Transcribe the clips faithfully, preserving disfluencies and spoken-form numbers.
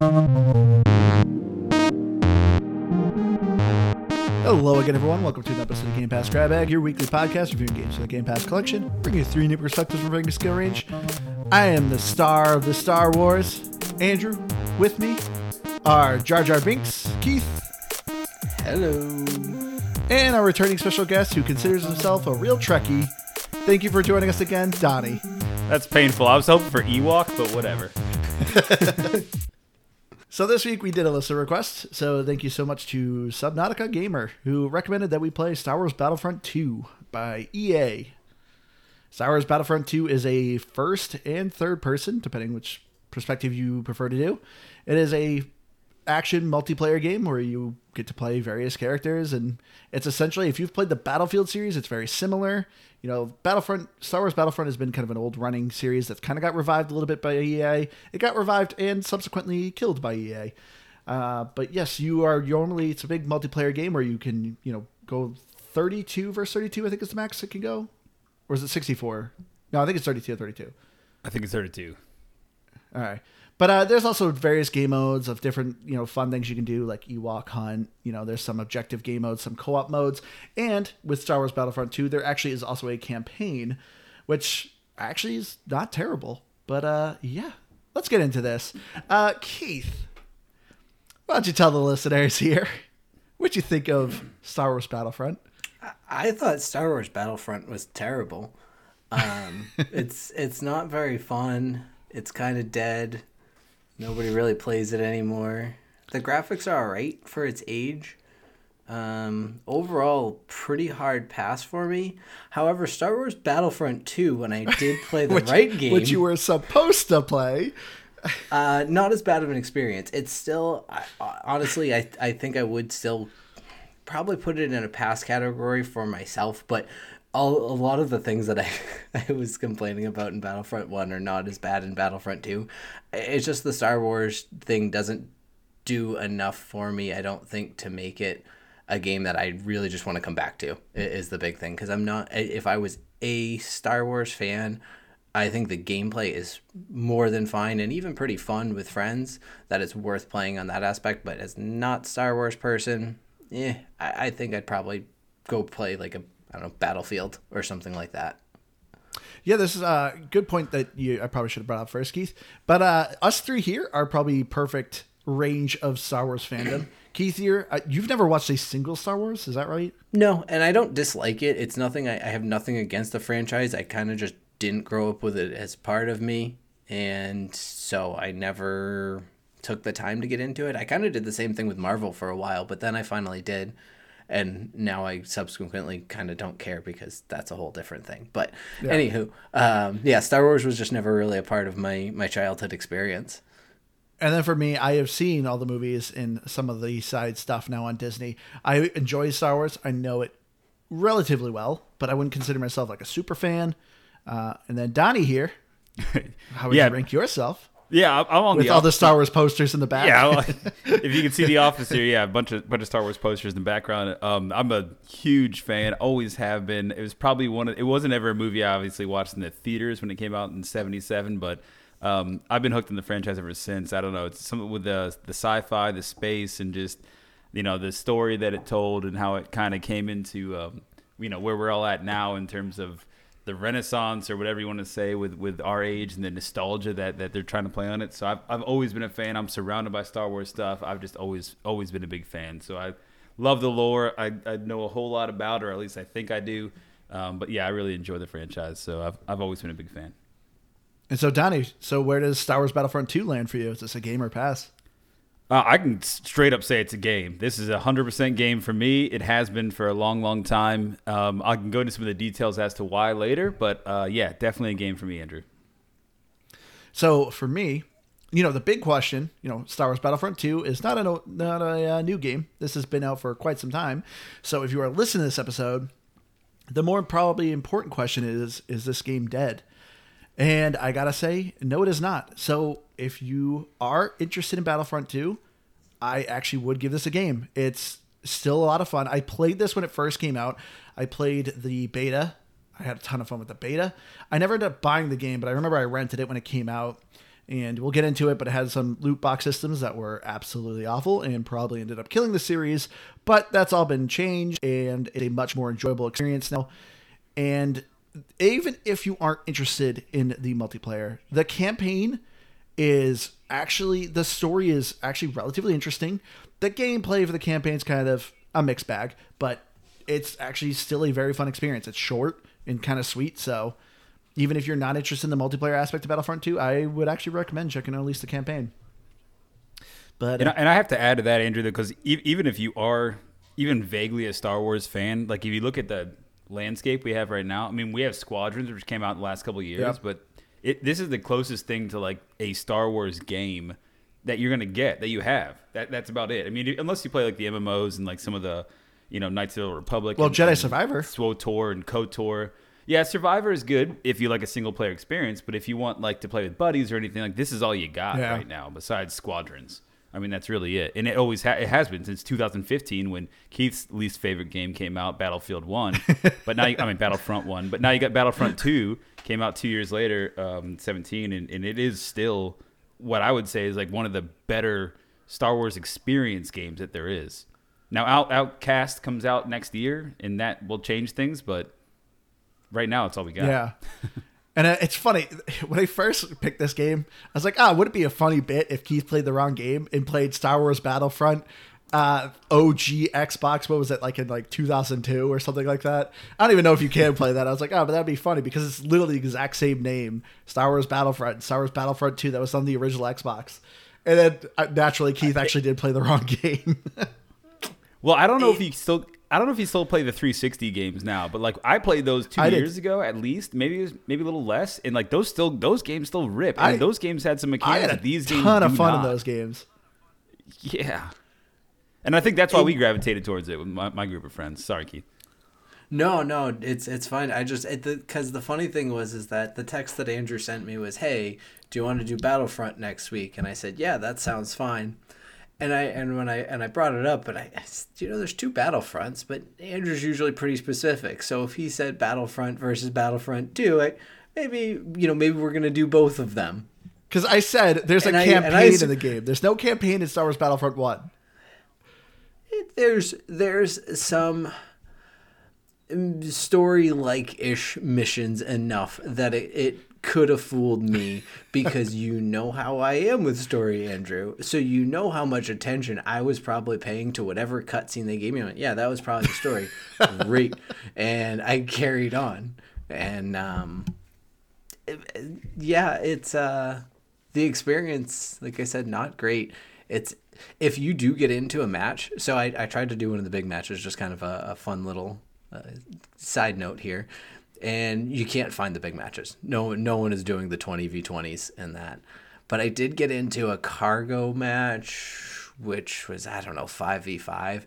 Hello again, everyone. Welcome to another episode of Game Pass Grab Bag, your weekly podcast reviewing games from the Game Pass collection, bringing you three new perspectives from bringing to skill range. I am the star of the Star Wars, Andrew. With me are Jar Jar Binks, Keith. Hello. And our returning special guest who considers himself a real Trekkie. Thank you for joining us again, Donnie. That's painful. I was hoping for Ewok, but whatever. So this week we did a listener request, so thank you so much to Subnautica Gamer, who recommended that we play Star Wars Battlefront two by E A. Star Wars Battlefront two is a first and third person, depending which perspective you prefer to do. It is a action multiplayer game where you get to play various characters, and it's essentially, if you've played the Battlefield series, it's very similar. You know, Battlefront, Star Wars Battlefront has been kind of an old running series that's kind of got revived a little bit by E A. It got revived and subsequently killed by E A. Uh, but yes, you are normally, it's a big multiplayer game where you can, you know, go thirty-two versus thirty-two, I think is the max it can go. Or is it sixty-four? No, I think it's thirty-two or thirty-two. I think it's thirty-two. All right. But uh, there's also various game modes of different, you know, fun things you can do, like Ewok Hunt. You know, there's some objective game modes, some co-op modes. And with Star Wars Battlefront two, there actually is also a campaign, which actually is not terrible. But uh, yeah, let's get into this. Uh, Keith, why don't you tell the listeners here what you think of Star Wars Battlefront? I thought Star Wars Battlefront was terrible. Um, it's it's not very fun. It's kind of dead. Nobody really plays it anymore. The graphics are alright for its age. Um, overall, pretty hard pass for me. However, Star Wars Battlefront two, when I did play the which, right game... Which you were supposed to play. uh, not as bad of an experience. It's still... I, honestly, I, I think I would still probably put it in a pass category for myself, but... All, a lot of the things that I, I was complaining about in Battlefront one are not as bad in Battlefront two. It's just the Star Wars thing doesn't do enough for me, I don't think, to make it a game that I really just want to come back to, is the big thing. Because I'm not, if I was a Star Wars fan, I think the gameplay is more than fine and even pretty fun with friends, that it's worth playing on that aspect. But as not Star Wars person, eh, I, I think I'd probably go play like a I don't know, Battlefield or something like that. Yeah, this is a good point that you I probably should have brought up first, Keith. But uh, us three here are probably perfect range of Star Wars fandom. Keith here, uh, you've never watched a single Star Wars, is that right? No, and I don't dislike it. It's nothing. I, I have nothing against the franchise. I kind of just didn't grow up with it as part of me, and so I never took the time to get into it. I kind of did the same thing with Marvel for a while, but then I finally did. And now I subsequently kind of don't care because that's a whole different thing. But yeah. anywho, um, yeah, Star Wars was just never really a part of my, my childhood experience. And then for me, I have seen all the movies and some of the side stuff now on Disney. I enjoy Star Wars. I know it relatively well, but I wouldn't consider myself like a super fan. Uh, and then Donnie here, how would yeah. you rank yourself? Yeah, I'm on with the all office. The Star Wars posters in the back. Yeah, well, if you can see the office here, yeah, a bunch of bunch of Star Wars posters in the background. Um, I'm a huge fan, always have been. It was probably one of, it wasn't ever a movie I obviously watched in the theaters when it came out in seventy-seven, but um, I've been hooked on the franchise ever since. I don't know, it's something with the the sci-fi, the space, and just you know the story that it told and how it kind of came into um, you know where we're all at now in terms of the Renaissance or whatever you want to say with, with our age and the nostalgia that, that they're trying to play on it. So I've I've always been a fan. I'm surrounded by Star Wars stuff. I've just always always been a big fan. So I love the lore. I, I know a whole lot about, or at least I think I do. Um, but yeah, I really enjoy the franchise. So I've I've always been a big fan. And so Donnie, so where does Star Wars Battlefront two land for you? Is this a game or pass? Uh, I can straight up say it's a game. This is a one hundred percent game for me. It has been for a long, long time. Um, I can go into some of the details as to why later, but uh, yeah, definitely a game for me, Andrew. So for me, you know, the big question, you know, Star Wars Battlefront two is not a, not a uh, new game. This has been out for quite some time. So if you are listening to this episode, the more probably important question is, is this game dead? And I gotta say, no, it is not. So if you are interested in Battlefront two, I actually would give this a game. It's still a lot of fun. I played this when it first came out. I played the beta. I had a ton of fun with the beta. I never ended up buying the game, but I remember I rented it when it came out. and we'll get into it, but it had some loot box systems that were absolutely awful and probably ended up killing the series, but that's all been changed, and it's a much more enjoyable experience now. And even if you aren't interested in the multiplayer, the campaign is actually, the story is actually relatively interesting. The gameplay for the campaign's kind of a mixed bag, but it's actually still a very fun experience. It's short and kind of sweet, so even if you're not interested in the multiplayer aspect of Battlefront two, I would actually recommend checking out at least the campaign. But and I, and I have to add to that, Andrew, because even if you are even vaguely a Star Wars fan, like if you look at the landscape we have right now, I mean, we have Squadrons, which came out in the last couple of years, yeah. but it, this is the closest thing to like a Star Wars game that you're going to get, that you have. That That's about it. I mean, unless you play like the M M Os and like some of the, you know, Knights of the Old Republic. Well, and, Jedi and Survivor. SWTOR and KOTOR. Yeah, Survivor is good if you like a single-player experience, but if you want like to play with buddies or anything, like this is all you got yeah. right now besides Squadrons. I mean, that's really it. And it always ha- it has been since two thousand fifteen when Keith's least favorite game came out, Battlefield one. But now, you, I mean, Battlefront one. But now you got Battlefront two, came out two years later, um, seventeen, and, and it is still what I would say is like one of the better Star Wars experience games that there is. Now, Out- Outcast comes out next year, and that will change things, but right now, it's all we got. Yeah. And it's funny. When I first picked this game, I was like, ah, oh, would it be a funny bit if Keith played the wrong game and played Star Wars Battlefront uh, O G Xbox? What was it, like in like two thousand two or something like that? I don't even know if you can play that. I was like, oh, but that'd be funny because it's literally the exact same name, Star Wars Battlefront, Star Wars Battlefront two. That was on the original Xbox. And then uh, naturally, Keith actually did play the wrong game. Well, I don't know if he still... I don't know if you still play the three sixty games now, but like I played those two I years did. ago at least, maybe it was, maybe a little less, and like those still those games still rip. I, I mean, those games had some mechanics. I had a these ton games of fun not. in those games. Yeah, and I think that's why it, we gravitated towards it with my, my group of friends. Sorry, Keith. No, no, it's it's fine. I just because the, the funny thing was is that the text that Andrew sent me was, "Hey, do you want to do Battlefront next week?" And I said, "Yeah, that sounds fine." And I and when I and I brought it up, and I, I said, you know, there's two Battlefronts, but Andrew's usually pretty specific. So if he said Battlefront versus Battlefront two, I, maybe you know maybe we're gonna do both of them. Because I said there's and a I, campaign I, in the game. There's no campaign in Star Wars Battlefront one. It, there's there's some story like ish missions enough that it. it could have fooled me because you know how I am with story, Andrew. So you know how much attention I was probably paying to whatever cutscene they gave me. I went, yeah, that was probably the story. Great. And I carried on. And um, it, yeah, it's uh, the experience, like I said, not great. It's if you do get into a match. So I, I tried to do one of the big matches, just kind of a, a fun little uh, side note here. And you can't find the big matches. No, no one is doing the twenty v twenties and that. But I did get into a cargo match, which was, I don't know, five v five.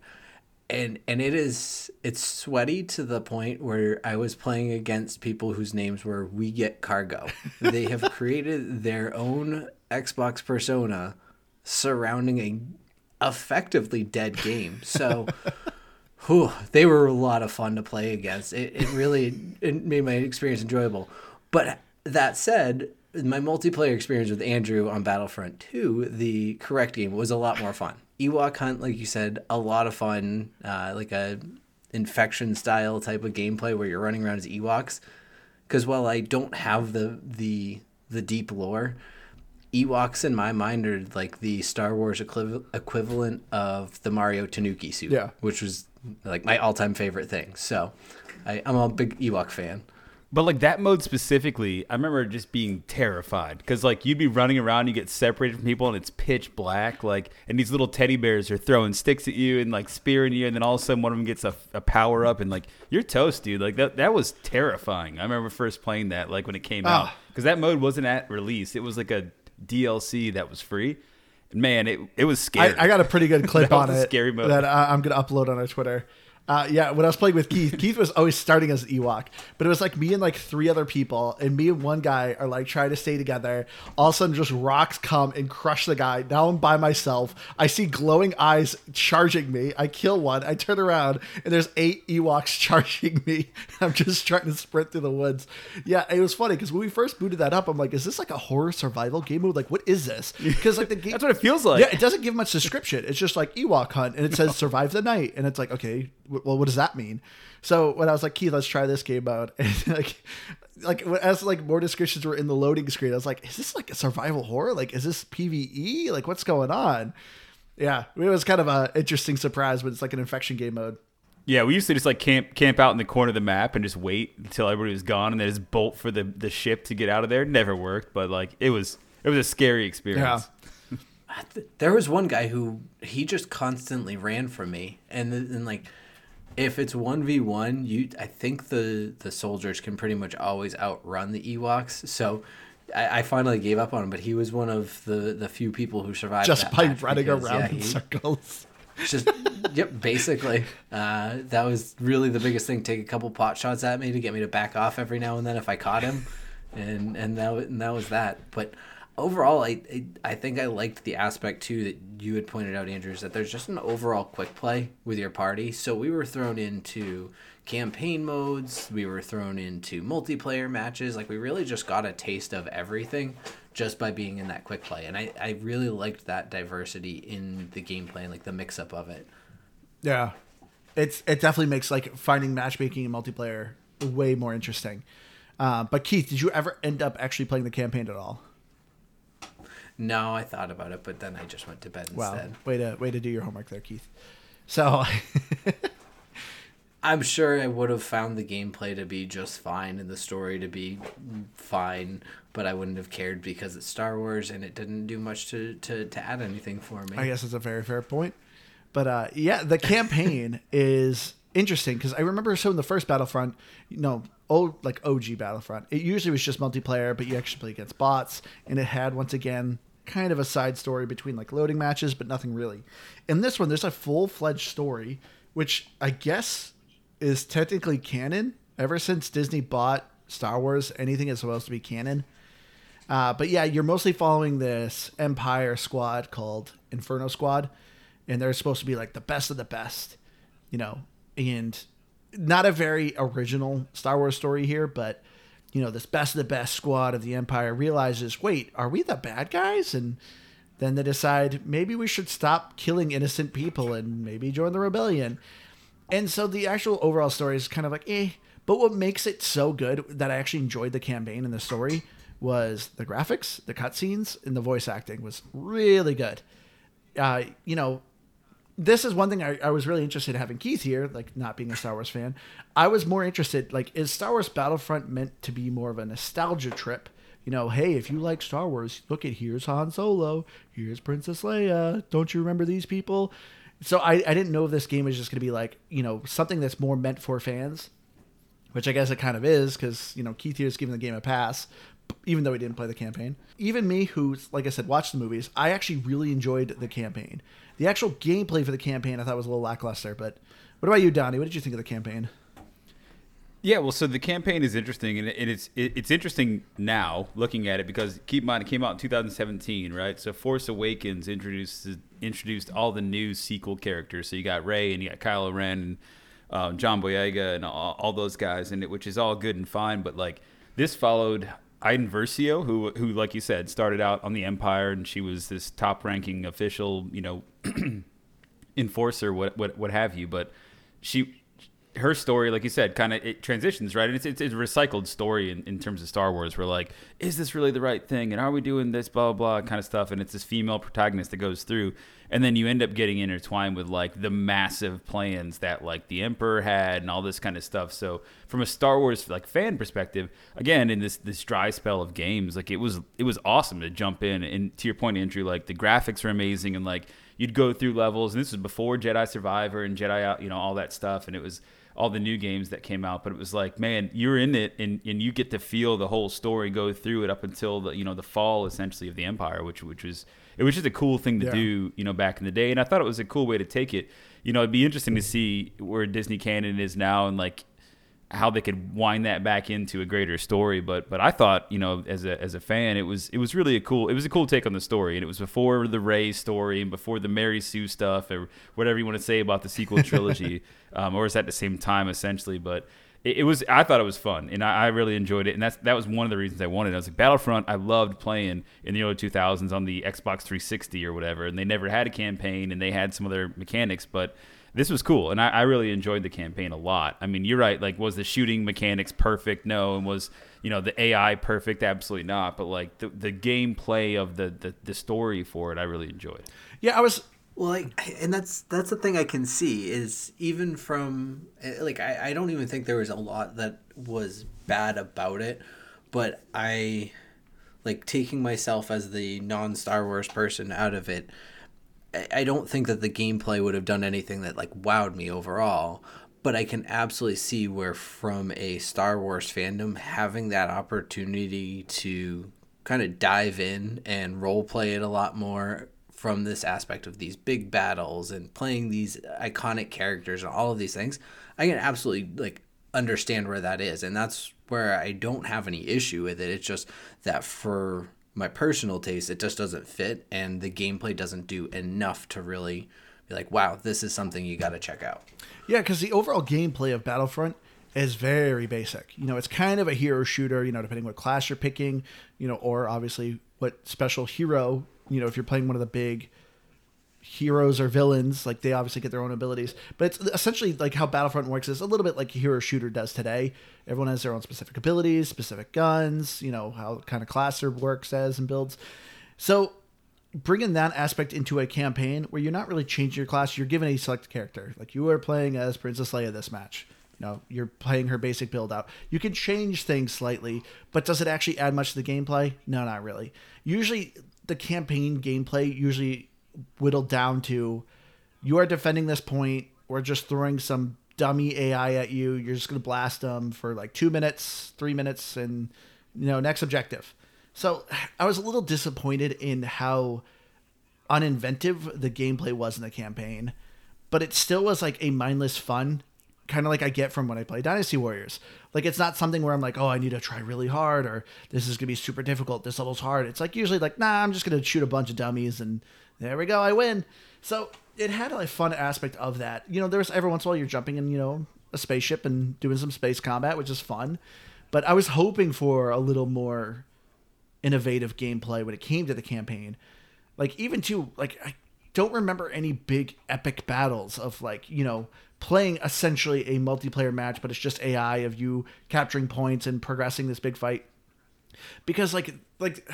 And and it is, it's sweaty to the point where I was playing against people whose names were We Get Cargo. They have created their own Xbox persona surrounding a effectively dead game. So... Whew, they were a lot of fun to play against. It, it really it made my experience enjoyable. But that said, my multiplayer experience with Andrew on Battlefront two, the correct game, was a lot more fun. Ewok Hunt, like you said, a lot of fun, uh, like a infection-style type of gameplay where you're running around as Ewoks. Because while I don't have the, the the deep lore, Ewoks in my mind are like the Star Wars equiv- equivalent of the Mario Tanuki suit, yeah. which was... like my all-time favorite thing. So I, I'm a big Ewok fan. But like that mode specifically, I remember just being terrified because like you'd be running around, you get separated from people and it's pitch black. Like, and these little teddy bears are throwing sticks at you and like spearing you. And then all of a sudden one of them gets a, a power up and like you're toast, dude. Like that, that was terrifying. I remember first playing that like when it came oh. out because that mode wasn't at release. It was like a D L C that was free. Man, it it was scary. I, I got a pretty good clip on it. Scary mode that I, I'm gonna upload on our Twitter. Uh, yeah, when I was playing with Keith, Keith was always starting as an Ewok, but it was like me and like three other people, and me and one guy are like trying to stay together. All of a sudden, just rocks come and crush the guy. Now I'm by myself. I see glowing eyes charging me. I kill one. I turn around, and there's eight Ewoks charging me. I'm just trying to sprint through the woods. Yeah, it was funny because when we first booted that up, I'm like, is this like a horror survival game mode? Like, what is this? Because like the game, that's what it feels like. Yeah, it doesn't give much description. It's just like Ewok Hunt, and it says survive the night, and it's like, okay. Well, what does that mean? So when I was like, Keith, let's try this game mode, and like, like as like more descriptions were in the loading screen, I was like, is this like a survival horror? Like, is this P V E? Like, what's going on? Yeah, it was kind of a interesting surprise, but it's like an infection game mode. Yeah, we used to just like camp camp out in the corner of the map and just wait until everybody was gone, and then just bolt for the the ship to get out of there. It never worked, but like it was it was a scary experience. Yeah. There was one guy who he just constantly ran from me, and and like. If it's one v one, you I think the, the soldiers can pretty much always outrun the Ewoks. So I, I finally gave up on him, but he was one of the, the few people who survived. Just that by running because, around yeah, he, in circles. Just yep, basically. Uh, that was really the biggest thing. Take a couple pot shots at me to get me to back off every now and then if I caught him, and and that and that was that. But overall, I I think I liked the aspect, too, that you had pointed out, Andrew, is that there's just an overall quick play with your party. So we were thrown into campaign modes. We were thrown into multiplayer matches. Like, we really just got a taste of everything just by being in that quick play. And I, I really liked that diversity in the gameplay and, like, the mix-up of it. Yeah. It's It definitely makes, like, finding matchmaking and multiplayer way more interesting. Uh, but, Keith, did you ever end up actually playing the campaign at all? No, I thought about it, but then I just went to bed instead. Wow. Way to, way to do your homework there, Keith. So I'm sure I would have found the gameplay to be just fine and the story to be fine, but I wouldn't have cared because it's Star Wars and it didn't do much to, to, to add anything for me. I guess that's a very fair point. But uh, yeah, the campaign is interesting because I remember so in the first Battlefront, you know, old like O G Battlefront, it usually was just multiplayer, but you actually play against bots, and it had, once again, kind of a side story between like loading matches, but nothing really. In this one, there's a full-fledged story, which I guess is technically canon ever since Disney bought Star Wars. Anything is supposed to be canon. Uh, but yeah, you're mostly following this Empire squad called Inferno Squad, and they're supposed to be like the best of the best, you know, and not a very original Star Wars story here, but, you know, this best of the best squad of the Empire realizes, wait, are we the bad guys? And then they decide maybe we should stop killing innocent people and maybe join the rebellion. And so the actual overall story is kind of like, eh. But what makes it so good that I actually enjoyed the campaign and the story was the graphics, the cutscenes, and the voice acting was really good. Uh, you know, This is one thing I, I was really interested in having Keith here, like not being a Star Wars fan. I was more interested, like, is Star Wars Battlefront meant to be more of a nostalgia trip? You know, hey, if you like Star Wars, look at here's Han Solo, here's Princess Leia. Don't you remember these people? So I, I didn't know if this game was just going to be like, you know, something that's more meant for fans, which I guess it kind of is because, you know, Keith here is giving the game a pass, even though he didn't play the campaign. Even me, who, like I said, watched the movies, I actually really enjoyed the campaign. The actual gameplay for the campaign I thought was a little lackluster, but what about you, Donnie? What did you think of the campaign? Yeah, well, so the campaign is interesting, and it's it's interesting now looking at it because, keep in mind, it came out in two thousand seventeen, right? So Force Awakens introduced introduced all the new sequel characters. So you got Rey, and you got Kylo Ren, and uh, John Boyega, and all, all those guys, and it, which is all good and fine, but like this followed Iden Versio, who, who, like you said, started out on the Empire, and she was this top-ranking official, you know, enforcer, what, what, what have you. But she, her story, like you said, kind of it transitions, right? And it's, it's, it's a recycled story in, in terms of Star Wars. We're like, is this really the right thing? And are we doing this, blah, blah, blah, kind of stuff. And it's this female protagonist that goes through. And then you end up getting intertwined with, like, the massive plans that, like, the Emperor had and all this kind of stuff. So from a Star Wars, like, fan perspective, again, in this this dry spell of games, like, it was it was awesome to jump in. And to your point, Andrew, like, the graphics were amazing. And, like, you'd go through levels. And this was before Jedi Survivor and Jedi, you know, all that stuff. And it was all the new games that came out. But it was like, man, you're in it, and, and you get to feel the whole story, go through it up until, the you know, the fall, essentially, of the Empire, which which was it was just a cool thing to yeah. do, you know, back in the day. And I thought it was a cool way to take it. You know, it'd be interesting to see where Disney canon is now and like how they could wind that back into a greater story. But but I thought, you know, as a as a fan, it was it was really a cool it was a cool take on the story. And it was before the Rey story and before the Mary Sue stuff or whatever you want to say about the sequel trilogy, um, or it's at the same time essentially. But it, it was I thought it was fun and I, I really enjoyed it. And that's that was one of the reasons I wanted it. I was like, Battlefront, I loved playing in the early two thousands on the Xbox three sixty or whatever. And they never had a campaign and they had some other mechanics, but this was cool, and I, I really enjoyed the campaign a lot. I mean, you're right. Like, was the shooting mechanics perfect? No. And was, you know, the A I perfect? Absolutely not. But, like, the, the gameplay of the, the, the story for it, I really enjoyed. Yeah, I was... Well, like, and that's that's the thing I can see is even from... Like, I, I don't even think there was a lot that was bad about it. But I, like, taking myself as the non-Star Wars person out of it, I don't think that the gameplay would have done anything that, like, wowed me overall, but I can absolutely see where from a Star Wars fandom, having that opportunity to kind of dive in and role play it a lot more from this aspect of these big battles and playing these iconic characters and all of these things, I can absolutely, like, understand where that is, and that's where I don't have any issue with it. It's just that for my personal taste, it just doesn't fit, and the gameplay doesn't do enough to really be like, wow, this is something you got to check out. Yeah, because the overall gameplay of Battlefront is very basic. You know, it's kind of a hero shooter, you know, depending what class you're picking, you know, or obviously what special hero, you know, if you're playing one of the big heroes or villains, like they obviously get their own abilities, but it's essentially like how Battlefront works is a little bit like a hero shooter does today. Everyone has their own specific abilities, specific guns, you know, how kind of class their works as and builds. So bringing that aspect into a campaign where you're not really changing your class, you're given a select character, like you are playing as Princess Leia this match. You know, you're playing her basic build out. You can change things slightly, but does it actually add much to the gameplay? No, not really. Usually the campaign gameplay usually whittled down to you are defending this point, we're just throwing some dummy A I at you, you're just going to blast them for like two minutes, three minutes, and, you know, next objective. So I was a little disappointed in how uninventive the gameplay was in the campaign, but it still was like a mindless fun, kind of like I get from when I play Dynasty Warriors. Like, it's not something where I'm like, oh, I need to try really hard, or this is going to be super difficult, this level's hard. It's like usually like, nah, I'm just going to shoot a bunch of dummies and there we go, I win. So it had a fun aspect of that. You know, there was every once in a while you're jumping in, you know, a spaceship and doing some space combat, which is fun. But I was hoping for a little more innovative gameplay when it came to the campaign. Like, even too, like, I don't remember any big epic battles of, like, you know, playing essentially a multiplayer match, but it's just A I of you capturing points and progressing this big fight. Because, like, like...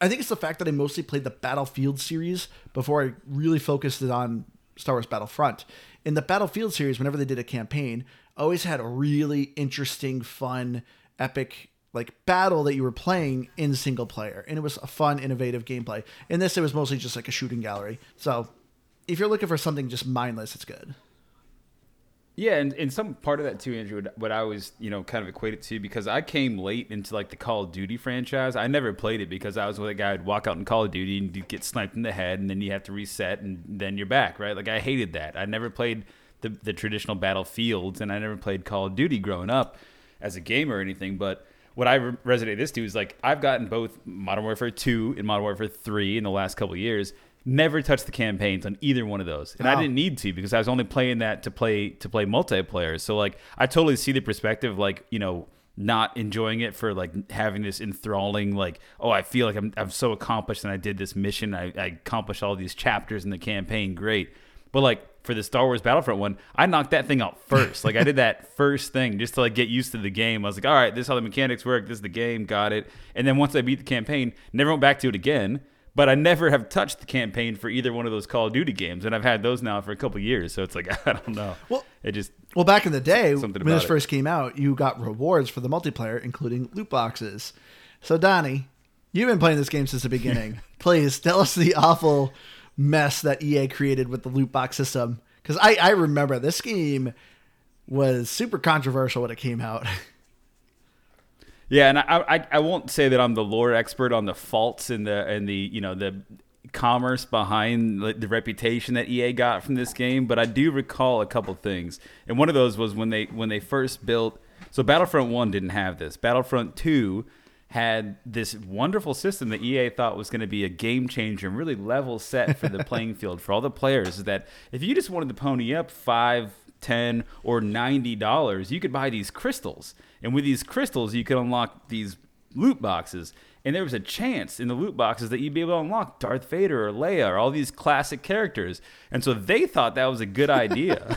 I think it's the fact that I mostly played the Battlefield series before I really focused it on Star Wars Battlefront. In the Battlefield series, whenever they did a campaign, always had a really interesting, fun, epic like battle that you were playing in single player. And it was a fun, innovative gameplay. In this, it was mostly just like a shooting gallery. So if you're looking for something just mindless, it's good. Yeah, and, and some part of that too, Andrew, what I was, you know, kind of equated to, because I came late into like the Call of Duty franchise. I never played it because I was with a guy who'd walk out in Call of Duty and you'd get sniped in the head and then you have to reset and then you're back, right? Like, I hated that. I never played the, the traditional Battlefields, and I never played Call of Duty growing up as a gamer or anything. But what I re- resonate this to is like, I've gotten both Modern Warfare two and Modern Warfare three in the last couple of years. Never touched the campaigns on either one of those. And oh. I didn't need to, because I was only playing that to play to play multiplayer. So, like, I totally see the perspective, like, you know, not enjoying it for, like, having this enthralling, like, oh, I feel like I'm I'm so accomplished and I did this mission. I, I accomplished all these chapters in the campaign. Great. But, like, for the Star Wars Battlefront one, I knocked that thing out first. Like, I did that first thing just to, like, get used to the game. I was like, all right, this is how the mechanics work. This is the game. Got it. And then once I beat the campaign, never went back to it again. But I never have touched the campaign for either one of those Call of Duty games, and I've had those now for a couple of years. So it's like, I don't know. Well, it just well back in the day when this it. first came out, you got rewards for the multiplayer, including loot boxes. So Donnie, you've been playing this game since the beginning. Please tell us the awful mess that E A created with the loot box system, because I, I remember this game was super controversial when it came out. Yeah, and I, I I won't say that I'm the lore expert on the faults and the and the you know the commerce behind like, the reputation that E A got from this game, but I do recall a couple things. And one of those was when they when they first built... So Battlefront one didn't have this. Battlefront two had this wonderful system that E A thought was going to be a game changer and really level set for the playing field for all the players, is that if you just wanted to pony up five, ten, or ninety dollars, you could buy these crystals. And with these crystals, you could unlock these loot boxes. And there was a chance in the loot boxes that you'd be able to unlock Darth Vader or Leia or all these classic characters. And so they thought that was a good idea.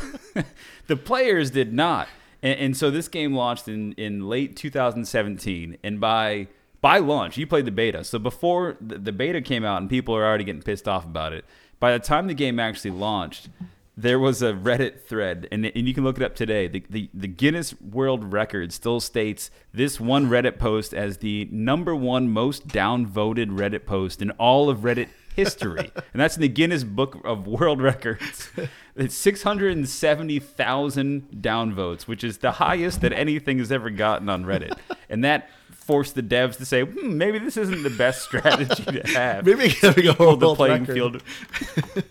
The players did not. And, and so this game launched in, in late two thousand seventeen. And by by launch, you played the beta. So before the, the beta came out and people are already getting pissed off about it, by the time the game actually launched, there was a Reddit thread, and, and you can look it up today. The, the the Guinness World Record still states this one Reddit post as the number one most downvoted Reddit post in all of Reddit history. And that's in the Guinness Book of World Records. It's six hundred seventy thousand downvotes, which is the highest that anything has ever gotten on Reddit. And that forced the devs to say, hmm, maybe this isn't the best strategy to have. Maybe having a whole the playing record. field.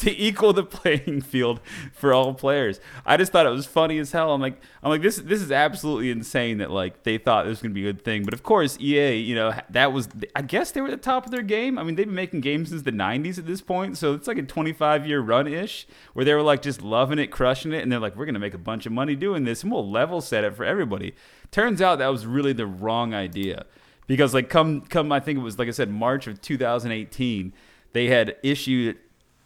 To equal the playing field for all players. I just thought it was funny as hell. I'm like, I'm like, this this is absolutely insane that like they thought this was gonna be a good thing. But of course, E A, you know, that was, I guess they were at the top of their game. I mean, they've been making games since the nineties at this point, so it's like a twenty-five year run ish where they were like just loving it, crushing it, and they're like, we're gonna make a bunch of money doing this, and we'll level set it for everybody. Turns out that was really the wrong idea, because like come come, I think it was like I said, March of two thousand eighteen, they had issued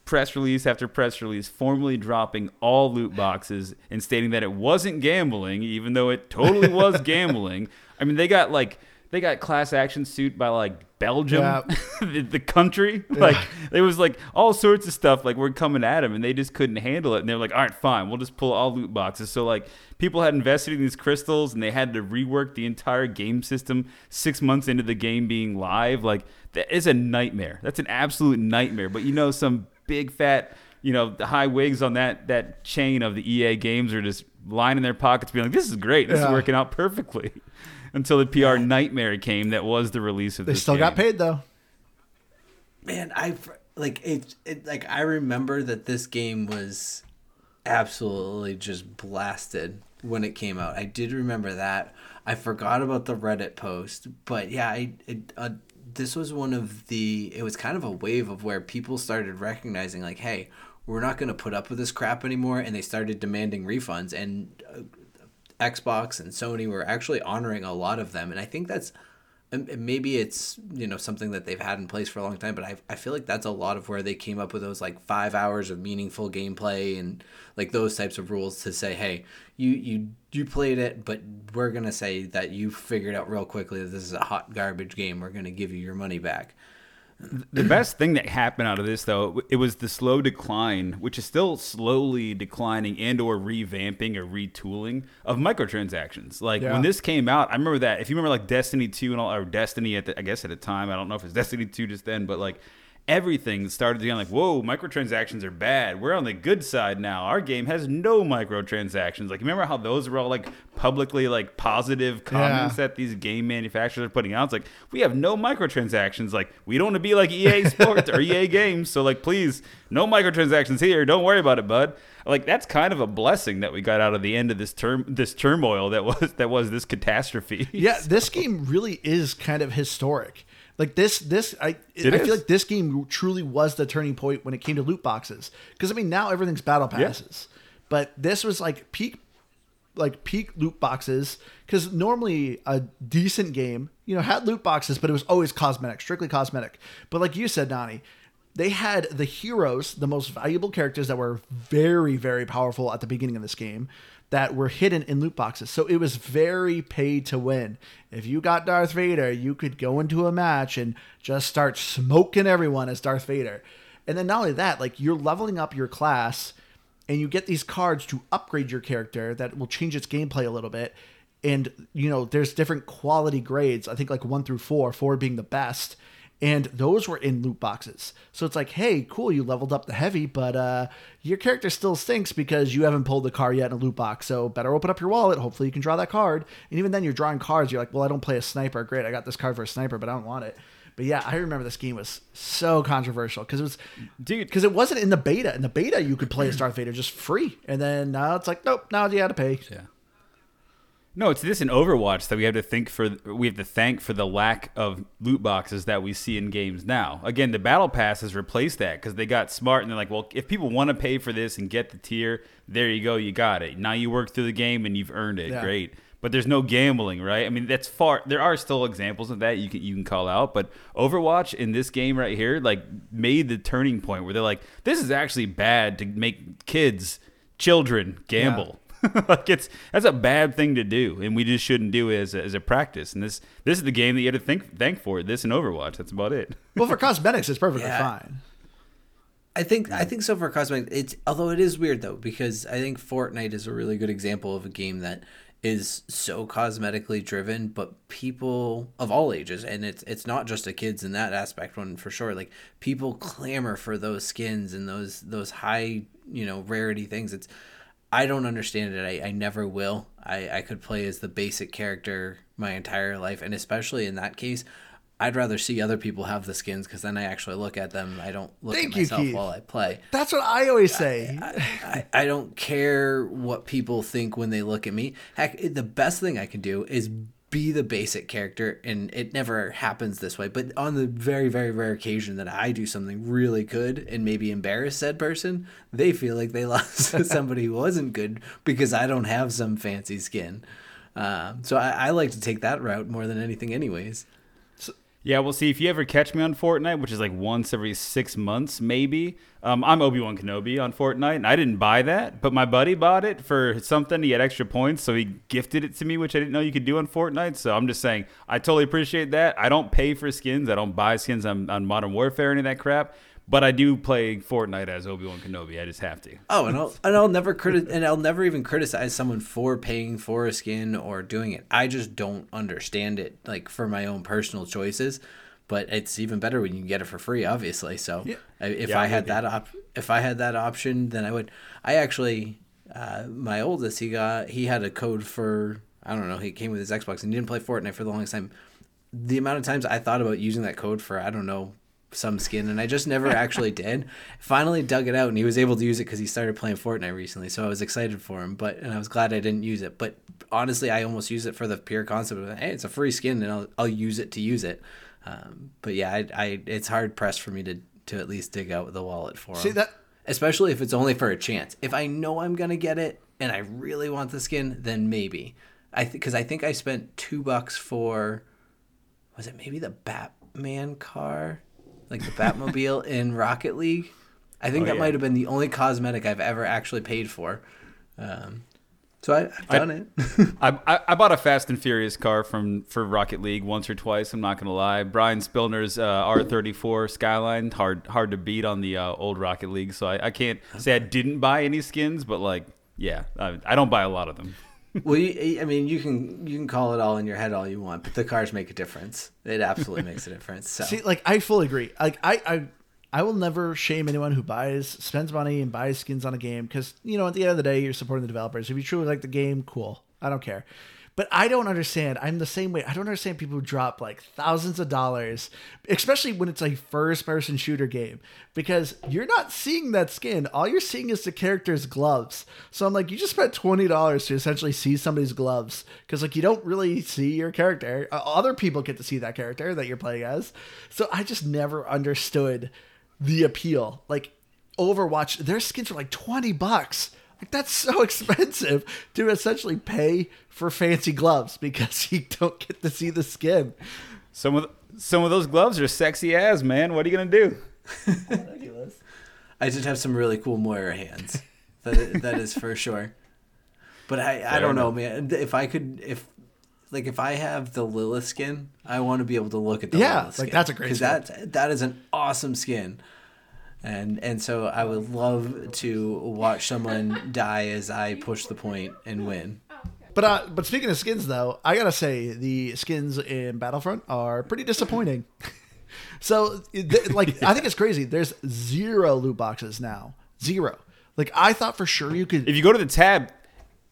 press release after press release formally dropping all loot boxes and stating that it wasn't gambling, even though it totally was gambling. I mean, they got like they got class action suit by like Belgium, yeah. the, the country. Yeah. Like it was like all sorts of stuff. Like we're coming at them, and they just couldn't handle it. And they're like, all right, fine, we'll just pull all loot boxes. So like people had invested in these crystals, and they had to rework the entire game system six months into the game being live. Like that is a nightmare. That's an absolute nightmare. But you know some. Big fat, you know, the high wigs on that that chain of the E A games are just lining their pockets, being like, "This is great. This yeah. is working out perfectly." Until the P R yeah. nightmare came that was the release of. They this still game. Got paid though. Man, I like it, it. Like I remember that this game was absolutely just blasted when it came out. I did remember that. I forgot about the Reddit post, but yeah, I. It, uh, this was one of the, it was kind of a wave of where people started recognizing like, hey, we're not going to put up with this crap anymore. And they started demanding refunds, and uh, Xbox and Sony were actually honoring a lot of them. And I think that's, and maybe it's, you know, something that they've had in place for a long time, but I I feel like that's a lot of where they came up with those like five hours of meaningful gameplay and like those types of rules to say, hey, you you you played it, but we're going to say that you figured out real quickly that this is a hot garbage game. We're going to give you your money back. The best thing that happened out of this, though, it was the slow decline, which is still slowly declining and or revamping or retooling of microtransactions. Like yeah. when this came out, I remember that. If you remember like Destiny two and all, or Destiny at the, I guess at the time, I don't know if it's Destiny two just then, but like everything started to be like, whoa, microtransactions are bad. We're on the good side now. Our game has no microtransactions. Like remember how those were all like publicly like positive comments yeah. that these game manufacturers are putting out? It's like, we have no microtransactions. Like we don't want to be like E A Sports or E A Games. So like, please, no microtransactions here. Don't worry about it, bud. Like that's kind of a blessing that we got out of the end of this term, this turmoil that was that was this catastrophe. Yeah, so. This game really is kind of historic. Like this, this I it I is. feel like this game truly was the turning point when it came to loot boxes. Because I mean, now everything's battle passes, yeah. but this was like peak, like peak loot boxes. Because normally a decent game, you know, had loot boxes, but it was always cosmetic, strictly cosmetic. But like you said, Donnie, they had the heroes, the most valuable characters that were very, very powerful at the beginning of this game, that were hidden in loot boxes. So it was very pay to win. If you got Darth Vader, you could go into a match and just start smoking everyone as Darth Vader. And then not only that, like you're leveling up your class and you get these cards to upgrade your character that will change its gameplay a little bit. And, you know, there's different quality grades. I think like one through four, four being the best. And those were in loot boxes. So it's like, hey, cool, you leveled up the heavy, but uh, your character still stinks because you haven't pulled the car yet in a loot box. So better open up your wallet. Hopefully you can draw that card. And even then you're drawing cards. You're like, well, I don't play a sniper. Great, I got this card for a sniper, but I don't want it. But yeah, I remember this game was so controversial because it was, dude, because it wasn't in the beta. In the beta, you could play as Darth Vader just free, and then now it's like, nope, now you had to pay. Yeah. No, it's this in Overwatch that we have to think for. We have to thank for the lack of loot boxes that we see in games now. Again, the Battle Pass has replaced that because they got smart and they're like, well, if people want to pay for this and get the tier, there you go, you got it. Now you work through the game and you've earned it. Yeah. Great. But there's no gambling, right? I mean, that's far. There are still examples of that you can you can call out, but Overwatch in this game right here, like, made the turning point where they're like, this is actually bad to make kids, children gamble. Yeah. Like, it's that's a bad thing to do, and we just shouldn't do it as a, as a practice. And this this is the game that you have to thank thank for. This and Overwatch, that's about it. Well, for cosmetics, it's perfectly yeah. fine. I think I think so for cosmetics. It's although it is weird though, because I think Fortnite is a really good example of a game that is so cosmetically driven, but people of all ages, and it's it's not just the kids in that aspect one for sure. Like, people clamor for those skins and those those high you know rarity things. It's I don't understand it. I, I never will. I, I could play as the basic character my entire life. And especially in that case, I'd rather see other people have the skins because then I actually look at them. I don't look Thank at myself you, while I play. That's what I always say. I, I, I don't care what people think when they look at me. Heck, the best thing I can do is be the basic character, and it never happens this way. But on the very, very rare occasion that I do something really good and maybe embarrass said person, they feel like they lost to somebody who wasn't good because I don't have some fancy skin. Uh, so I, I like to take that route more than anything anyways. So, yeah, well, see, if you ever catch me on Fortnite, which is like once every six months maybe, um, I'm Obi-Wan Kenobi on Fortnite, and I didn't buy that, but my buddy bought it for something. He had extra points, so he gifted it to me, which I didn't know you could do on Fortnite. So I'm just saying, I totally appreciate that. I don't pay for skins. I don't buy skins on, on Modern Warfare or any of that crap. But I do play Fortnite as Obi-Wan Kenobi. I just have to. Oh, and I'll and I'll never criti- and I'll never even criticize someone for paying for a skin or doing it. I just don't understand it, like, for my own personal choices. But it's even better when you can get it for free, obviously. So yeah. if yeah, I had yeah. that op- if I had that option, then I would. I actually, uh, my oldest, he got he had a code for I don't know. He came with his Xbox and he didn't play Fortnite for the longest time. The amount of times I thought about using that code for I don't know. some skin, and I just never actually did. Finally dug it out, and he was able to use it because he started playing Fortnite recently, so I was excited for him, but and I was glad I didn't use it. But honestly, I almost use it for the pure concept of, hey, it's a free skin, and I'll I'll use it to use it. Um, but yeah, I, I it's hard-pressed for me to, to at least dig out the wallet for him. See that? Especially if it's only for a chance. If I know I'm going to get it, and I really want the skin, then maybe. I Because th- I think I spent two bucks for, was it maybe the Batman car? Like the Batmobile in Rocket League. I think oh, that yeah. might have been the only cosmetic I've ever actually paid for. Um, so I, I've done I, it. I, I I bought a Fast and Furious car from for Rocket League once or twice. I'm not going to lie. Brian Spillner's uh, R thirty-four Skyline, hard hard to beat on the uh, old Rocket League. So I, I can't okay. say I didn't buy any skins, but like, yeah, I, I don't buy a lot of them. Well, you, I mean, you can you can call it all in your head all you want, but the cars make a difference. It absolutely makes a difference. So. See, like, I fully agree. Like, I, I, I will never shame anyone who buys, spends money and buys skins on a game because, you know, at the end of the day, you're supporting the developers. If you truly like the game, cool. I don't care. But I don't understand. I'm the same way. I don't understand people who drop, like, thousands of dollars, especially when it's a first-person shooter game, because you're not seeing that skin. All you're seeing is the character's gloves. So I'm like, you just spent twenty dollars to essentially see somebody's gloves because, like, you don't really see your character. Other people get to see that character that you're playing as. So I just never understood the appeal. Like, Overwatch, their skins are like twenty bucks. Like, that's so expensive to essentially pay for fancy gloves because you don't get to see the skin. Some of the, some of those gloves are sexy as, man. What are you gonna do? I just have some really cool Moira hands. That that is for sure. But I, I don't enough. know, man. If I could, if like if I have the Lilith skin, I want to be able to look at the yeah, Lilith like skin. Yeah, like that's a great skin. Because that that is an awesome skin. And and so I would love to watch someone die as I push the point and win. But uh, but speaking of skins, though, I got to say the skins in Battlefront are pretty disappointing. So, th- like, yeah. I think it's crazy. There's zero loot boxes now. Zero. Like, I thought for sure you could... If you go to the tab...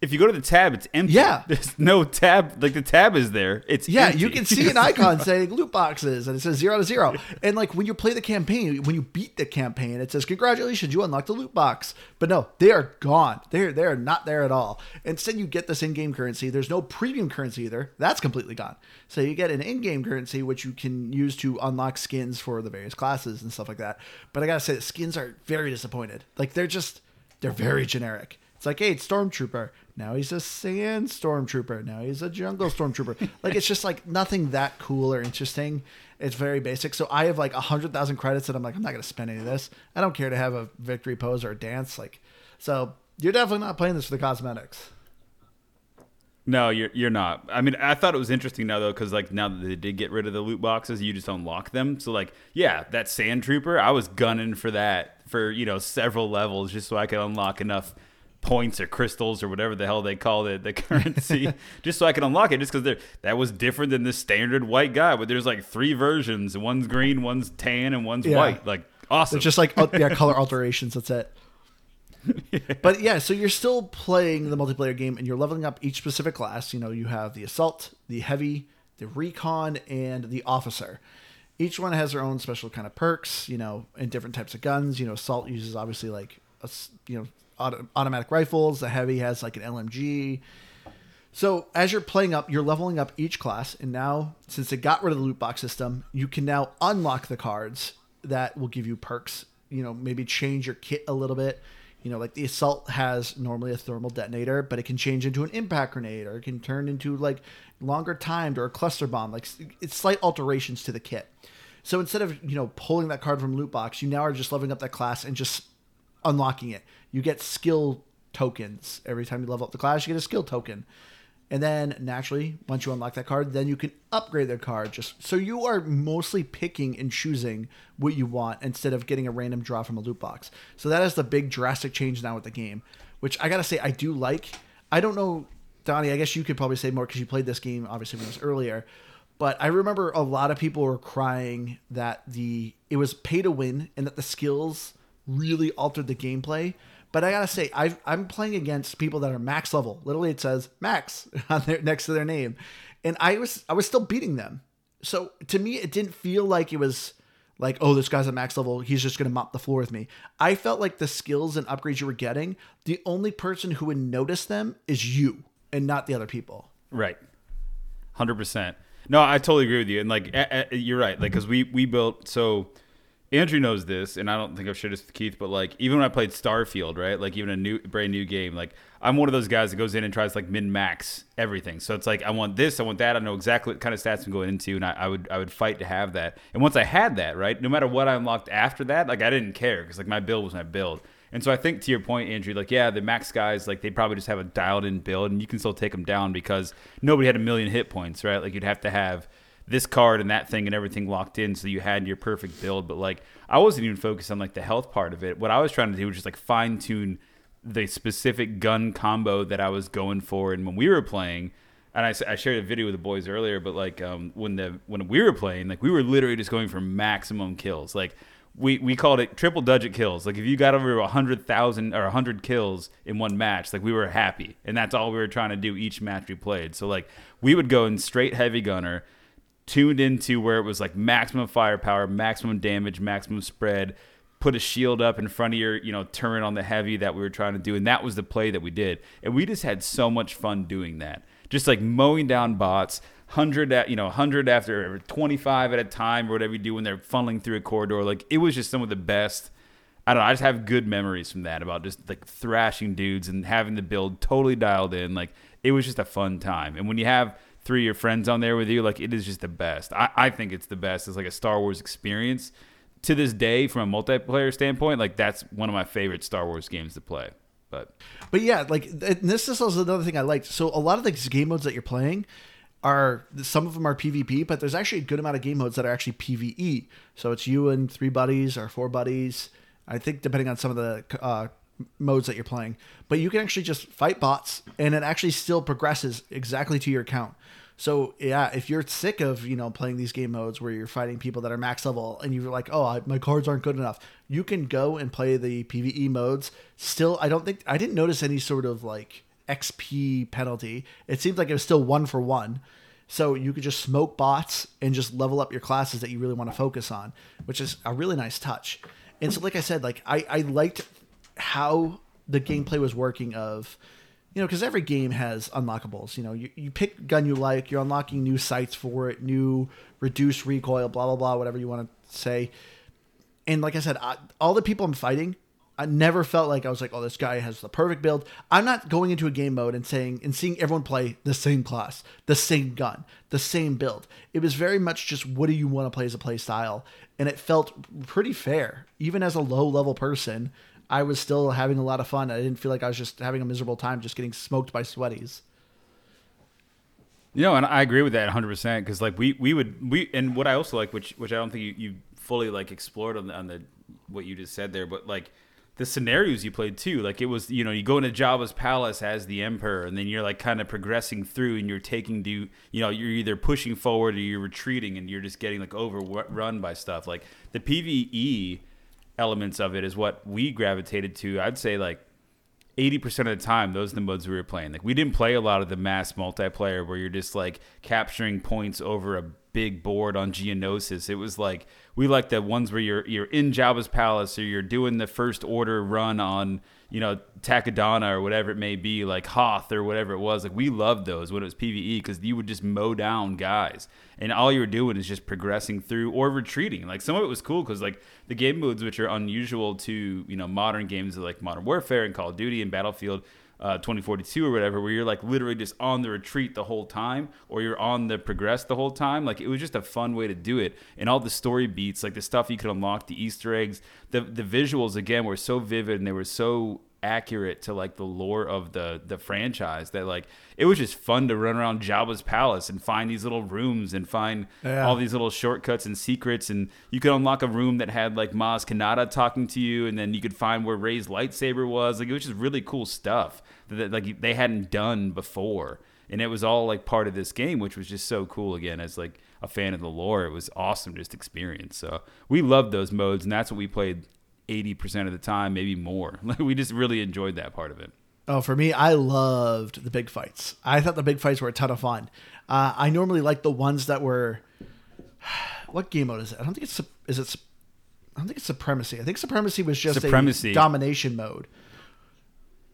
If you go to the tab, it's empty. Yeah. There's no tab. Like, the tab is there. It's Yeah, empty. You can see an icon saying loot boxes, and it says zero to zero. And, like, when you play the campaign, when you beat the campaign, it says, congratulations, you unlocked the loot box. But no, they are gone. They're they are not there at all. Instead, you get this in-game currency. There's no premium currency either. That's completely gone. So you get an in-game currency, which you can use to unlock skins for the various classes and stuff like that. But I got to say, the skins are very disappointed. Like, they're just, they're very generic. It's like, hey, it's Stormtrooper. Now he's a sand stormtrooper. Now he's a jungle stormtrooper. Like, it's just like nothing that cool or interesting. It's very basic. So I have like one hundred thousand credits that I'm like, I'm not going to spend any of this. I don't care to have a victory pose or a dance. Like, so you're definitely not playing this for the cosmetics. No, you're you're not. I mean, I thought it was interesting now, though, because like now that they did get rid of the loot boxes, you just unlock them. So like, yeah, that sand trooper, I was gunning for that for, you know, several levels just so I could unlock enough points or crystals or whatever the hell they call it, the currency, just so I can unlock it, just because that was different than the standard white guy. But there's like three versions. One's green, one's tan, and one's yeah. white. Like, awesome. It's just like yeah, color alterations. That's it. Yeah. But yeah, so you're still playing the multiplayer game and you're leveling up each specific class. You know, you have the assault, the heavy, the recon, and the officer. Each one has their own special kind of perks, you know, and different types of guns. You know, assault uses obviously like, a, you know, Auto- automatic rifles. The heavy has like an L M G. So as you're playing up, you're leveling up each class. And now, since they got rid of the loot box system, you can now unlock the cards that will give you perks, you know, maybe change your kit a little bit. You know, like the assault has normally a thermal detonator, but it can change into an impact grenade, or it can turn into like longer timed or a cluster bomb. Like, it's slight alterations to the kit. So instead of, you know, pulling that card from loot box, you now are just leveling up that class and just unlocking it. You get skill tokens every time you level up the class. You get a skill token, and then naturally, once you unlock that card, then you can upgrade their card. Just so you are mostly picking and choosing what you want instead of getting a random draw from a loot box. So that is the big drastic change now with the game, which I gotta say I do like. I don't know, Donnie. I guess you could probably say more because you played this game obviously when it was earlier. But I remember a lot of people were crying that the it was pay to win and that the skills really altered the gameplay. But I gotta say, I've, I'm playing against people that are max level. Literally, it says max on their, next to their name, and I was I was still beating them. So to me, it didn't feel like it was like, oh, this guy's at max level, he's just gonna mop the floor with me. I felt like the skills and upgrades you were getting, the only person who would notice them is you, and not the other people. Right, one hundred percent. No, I totally agree with you, and like a, a, you're right. Like, because we we built so. Andrew knows this, and I don't think I've shared this with Keith, but like even when I played Starfield, right? Like even a new, brand new game, like I'm one of those guys that goes in and tries like min max everything. So it's like I want this, I want that, I know exactly what kind of stats I'm going into, and I, I would I would fight to have that. And once I had that, right, no matter what I unlocked after that, like I didn't care because like my build was my build. And so I think to your point, Andrew, like yeah, the max guys, like they probably just have a dialed in build, and you can still take them down because nobody had a million hit points, right? Like you'd have to have this card and that thing and everything locked in so you had your perfect build. But like I wasn't even focused on like the health part of it. What I was trying to do was just like fine tune the specific gun combo that I was going for. And when we were playing, and I, I shared a video with the boys earlier, but like um, when the when we were playing, like we were literally just going for maximum kills. Like we we called it triple digit kills. Like if you got over one hundred thousand or one hundred kills in one match, like we were happy. And that's all we were trying to do each match we played. So like we would go in straight heavy gunner, tuned into where it was like maximum firepower, maximum damage, maximum spread, put a shield up in front of your, you know, turret on the heavy that we were trying to do. And that was the play that we did. And we just had so much fun doing that. Just like mowing down bots, one hundred at, you know, one hundred after twenty-five at a time or whatever you do when they're funneling through a corridor. Like it was just some of the best. I don't know. I just have good memories from that about just like thrashing dudes and having the build totally dialed in. Like it was just a fun time. And when you have three of your friends on there with you, like it is just the best. I, I think it's the best. It's like a Star Wars experience to this day from a multiplayer standpoint. Like that's one of my favorite Star Wars games to play. But but yeah, like this is also another thing I liked. So a lot of these game modes that you're playing are, some of them are PvP, but there's actually a good amount of game modes that are actually PvE. So it's you and three buddies or four buddies, I think, depending on some of the uh modes that you're playing. But you can actually just fight bots and it actually still progresses exactly to your account. So yeah, if you're sick of, you know, playing these game modes where you're fighting people that are max level and you're like, oh, I, my cards aren't good enough, you can go and play the PvE modes still. I don't think I didn't notice any sort of like X P penalty. It seems like it was still one for one. So you could just smoke bots and just level up your classes that you really want to focus on, which is a really nice touch. And so, like I said, like I, I liked how the gameplay was working of, you know, because every game has unlockables. You know, you, you pick a gun you like, you're unlocking new sights for it, new reduced recoil, blah, blah, blah, whatever you want to say. And like I said, I, all the people I'm fighting, I never felt like I was like, oh, this guy has the perfect build. I'm not going into a game mode and saying and seeing everyone play the same class, the same gun, the same build. It was very much just what do you want to play as a play style? And it felt pretty fair. Even as a low level person, I was still having a lot of fun. I didn't feel like I was just having a miserable time just getting smoked by sweaties. You know, and I agree with that one hundred percent because like we we would we and what I also like, which which I don't think you, you fully like explored on the, on the what you just said there, but like the scenarios you played too, like it was, you know, you go into Jabba's Palace as the Emperor, and then you're like kind of progressing through, and you're taking do, you know, you're either pushing forward or you're retreating, and you're just getting like overrun by stuff. Like the PvE elements of it is what we gravitated to. I'd say like eighty percent of the time, those are the modes we were playing. Like we didn't play a lot of the mass multiplayer where you're just like capturing points over a big board on Geonosis. It was like we like the ones where you're you're in Jabba's Palace or you're doing the First Order run on, you know, Takodana or whatever it may be, like Hoth or whatever it was. Like we loved those when it was PvE because you would just mow down guys and all you were doing is just progressing through or retreating. Like some of it was cool because like the game modes which are unusual to, you know, modern games like Modern Warfare and Call of Duty and Battlefield Uh, twenty forty-two or whatever, where you're like literally just on the retreat the whole time or you're on the progress the whole time. Like it was just a fun way to do it, and all the story beats, like the stuff you could unlock, the Easter eggs, the the visuals again were so vivid and they were so accurate to like the lore of the the franchise that like it was just fun to run around Jabba's Palace and find these little rooms and find yeah. all these little shortcuts and secrets, and you could unlock a room that had like Maz Kanata talking to you, and then you could find where Rey's lightsaber was. Like it was just really cool stuff that like they hadn't done before, and it was all like part of this game, which was just so cool. Again, as like a fan of the lore, it was awesome just experience. So we loved those modes, and that's what we played eighty percent of the time, maybe more. Like we just really enjoyed that part of it. Oh, for me, I loved the big fights. I thought the big fights were a ton of fun. Uh, I normally liked the ones that were, what game mode is it? I don't think it's, is it, I don't think it's Supremacy. I think Supremacy was just Supremacy. a domination mode.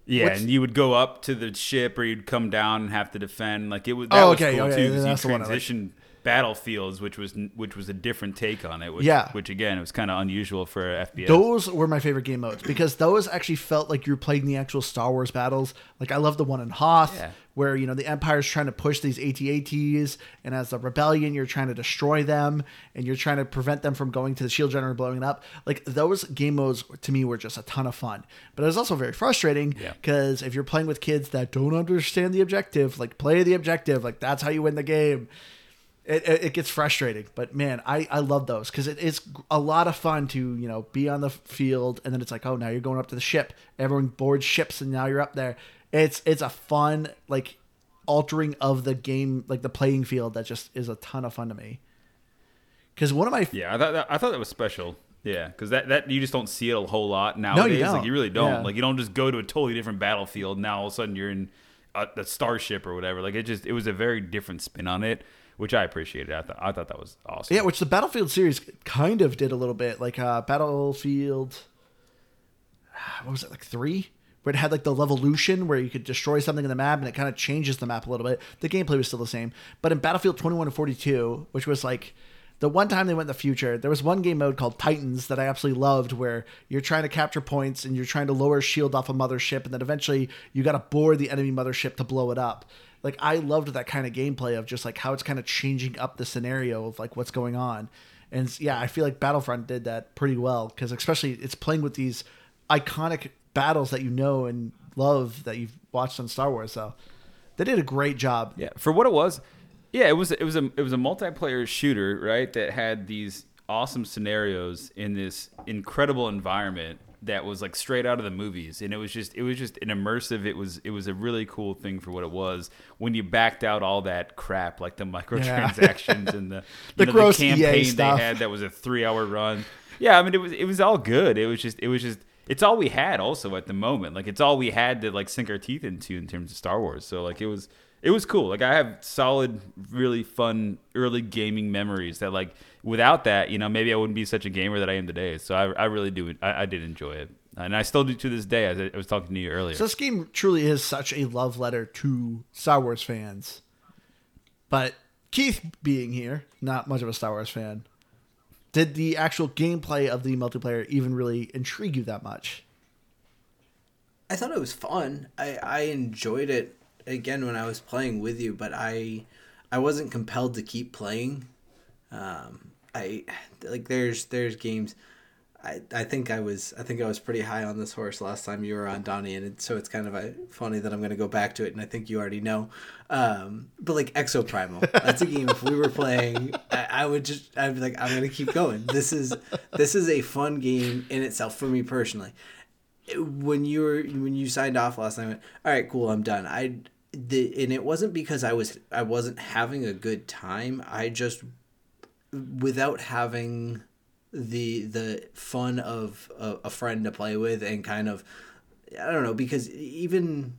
Yeah, Which, and you would go up to the ship or you'd come down and have to defend. Like it was, that oh, okay, was cool okay, too because you transitioned Battlefields, which was which was a different take on it, which, yeah. which again, it was kind of unusual for F P S. Those were my favorite game modes because those actually felt like you were playing the actual Star Wars battles. Like I love the one in Hoth yeah. where, you know, the Empire's trying to push these AT-ATs, and as the Rebellion, you're trying to destroy them and you're trying to prevent them from going to the shield generator and blowing it up. Like those game modes to me were just a ton of fun, but it was also very frustrating because yeah. if you're playing with kids that don't understand the objective, like play the objective, like that's how you win the game. It, it gets frustrating, but man, I, I love those because it is a lot of fun to, you know, be on the field, and then it's like, oh, now you're going up to the ship. Everyone boards ships, and now you're up there. It's it's a fun, like, altering of the game, like the playing field that just is a ton of fun to me. Because one of my... Yeah, I thought that, I thought that was special. Yeah, because that, that you just don't see it a whole lot nowadays. No, you don't. Like, you really don't. Yeah. Like, you don't just go to a totally different battlefield, now all of a sudden you're in a, a starship or whatever. Like, it just it was a very different spin on it, which I appreciated. I thought I thought that was awesome. Yeah, which the Battlefield series kind of did a little bit. Like uh, Battlefield, what was it, like three? Where it had like the Levolution, where you could destroy something in the map, and it kind of changes the map a little bit. The gameplay was still the same. But in Battlefield twenty-one and forty-two, which was like the one time they went in the future, there was one game mode called Titans that I absolutely loved, where you're trying to capture points, and you're trying to lower shield off a mothership, and then eventually you got to board the enemy mothership to blow it up. Like, I loved that kind of gameplay of just, like, how it's kind of changing up the scenario of, like, what's going on. And, yeah, I feel like Battlefront did that pretty well because especially it's playing with these iconic battles that you know and love that you've watched on Star Wars. So they did a great job. Yeah, for what it was, yeah, it was, it was, a, it was a multiplayer shooter, right, that had these awesome scenarios in this incredible environment that was like straight out of the movies, and it was just it was just an immersive it was it was a really cool thing for what it was when you backed out all that crap, like the microtransactions yeah. and the, the, know, gross the campaign E A stuff. They had that was a three hour run. Yeah, I mean it was it was all good. It was just it was just it's all we had also at the moment. Like, it's all we had to, like, sink our teeth into in terms of Star Wars. So, like, it was it was cool. Like, I have solid, really fun early gaming memories that, like, without that, you know, maybe I wouldn't be such a gamer that I am today. So I, I really do. I, I did enjoy it. And I still do to this day. I, I was talking to you earlier. So this game truly is such a love letter to Star Wars fans. But Keith being here, not much of a Star Wars fan, did the actual gameplay of the multiplayer even really intrigue you that much? I thought it was fun. I, I enjoyed it again when I was playing with you, but I I wasn't compelled to keep playing. Um, I like there's there's games. I, I think I was I think I was pretty high on this horse last time you were on, Donnie, and it, so it's kind of a, funny that I'm going to go back to it, and I think you already know. Um, but like Exoprimal, that's a game. If we were playing, I, I would just I'd be like, I'm going to keep going. This is this is a fun game in itself for me personally. When you were when you signed off last night, I went, all right, cool, I'm done. I the, and it wasn't because I was I wasn't having a good time. I just without having the the fun of a, a friend to play with and kind of, I don't know, because even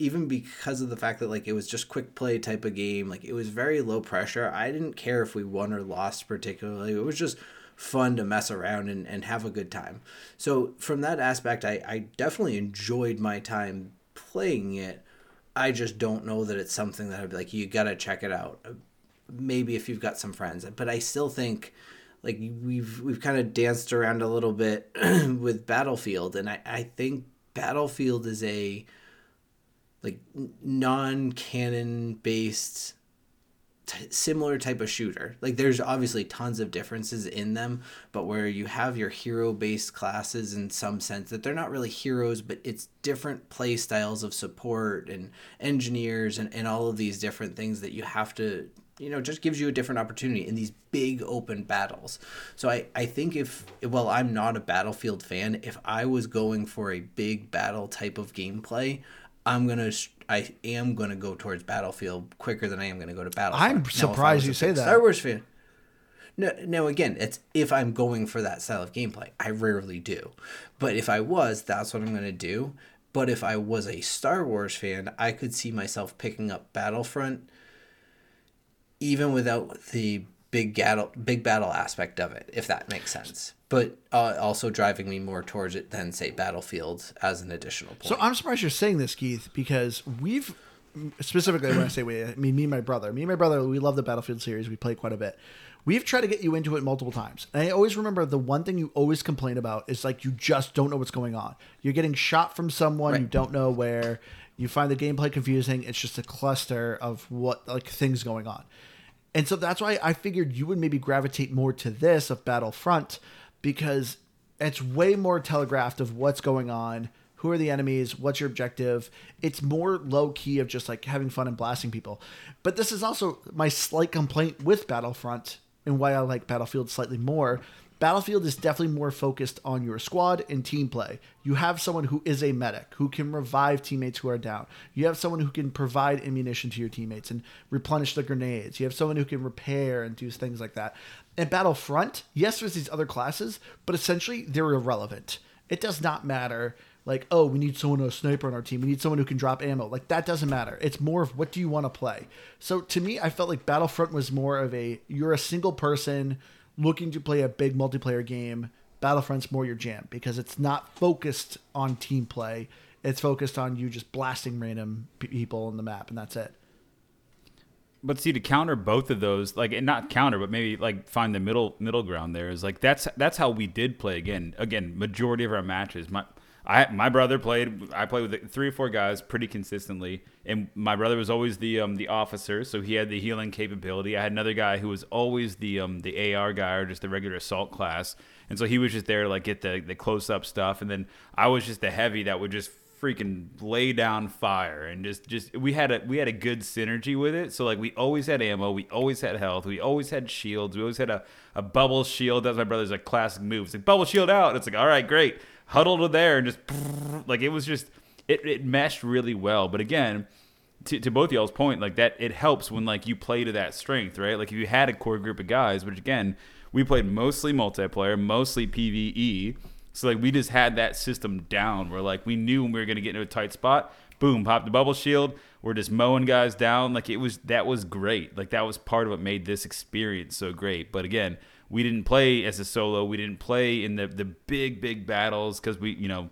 even because of the fact that like it was just quick play type of game, like it was very low pressure. I didn't care if we won or lost particularly. It was just fun to mess around and, and have a good time. So from that aspect, I, I definitely enjoyed my time playing it. I just don't know that it's something that I'd be like, you gotta check it out. Maybe if you've got some friends. But I still think like we've we've kind of danced around a little bit with Battlefield, and I, I think Battlefield is a like non-canon based t- similar type of shooter. Like there's obviously tons of differences in them, but where you have your hero based classes in some sense that they're not really heroes, but it's different play styles of support and engineers and, and all of these different things that you have to, you know, just gives you a different opportunity in these big open battles. So I, I think if, well, I'm not a Battlefield fan. If I was going for a big battle type of gameplay, I'm going to, I am going to go towards Battlefield quicker than I am going to go to Battlefield. I'm now, surprised you say that. Star Wars fan. No, now again, it's if I'm going for that style of gameplay, I rarely do. But if I was, that's what I'm going to do. But if I was a Star Wars fan, I could see myself picking up Battlefront even without the big battle, big battle aspect of it, if that makes sense. But uh, also driving me more towards it than, say, Battlefield as an additional point. So I'm surprised you're saying this, Keith, because we've, specifically when I say we, I mean me and my brother. Me and my brother, we love the Battlefield series. We play quite a bit. We've tried to get you into it multiple times. And I always remember the one thing you always complain about is, like, you just don't know what's going on. You're getting shot from someone, right. You don't know where. You find the gameplay confusing. It's just a cluster of what like things going on. And so that's why I figured you would maybe gravitate more to this of Battlefront, because it's way more telegraphed of what's going on, who are the enemies, what's your objective. It's more low key of just like having fun and blasting people. But this is also my slight complaint with Battlefront and why I like Battlefield slightly more. Battlefield is definitely more focused on your squad and team play. You have someone who is a medic, who can revive teammates who are down. You have someone who can provide ammunition to your teammates and replenish the grenades. You have someone who can repair and do things like that. And Battlefront, yes, there's these other classes, but essentially they're irrelevant. It does not matter, like, oh, we need someone who's a sniper on our team. We need someone who can drop ammo. Like, that doesn't matter. It's more of what do you want to play. So to me, I felt like Battlefront was more of a, you're a single person looking to play a big multiplayer game. Battlefront's more your jam because it's not focused on team play. It's focused on you just blasting random people on the map, and that's it. But see, to counter both of those, like, and not counter, but maybe like find the middle middle ground there is like that's that's how we did play again. Again, majority of our matches, my I my brother played. I played with three or four guys pretty consistently, and my brother was always the um, the officer, so he had the healing capability. I had another guy who was always the um, the A R guy or just the regular assault class, and so he was just there to like get the the close up stuff, and then I was just the heavy that would just freaking lay down fire and just, just we had a we had a good synergy with it. So like we always had ammo, we always had health, we always had shields, we always had a, a bubble shield. That's my brother's like classic move. It's like bubble shield out. And it's like all right, great. Huddled to there and just like it was just it, it meshed really well. But again, to, to both y'all's point, like that it helps when like you play to that strength, right? Like if you had a core group of guys, which again we played mostly multiplayer, mostly P V E. So like we just had that system down where like we knew when we were going to get into a tight spot, boom, pop the bubble shield. We're just mowing guys down. Like it was, that was great. Like that was part of what made this experience so great. But again, we didn't play as a solo. We didn't play in the, the big, big battles because we, you know,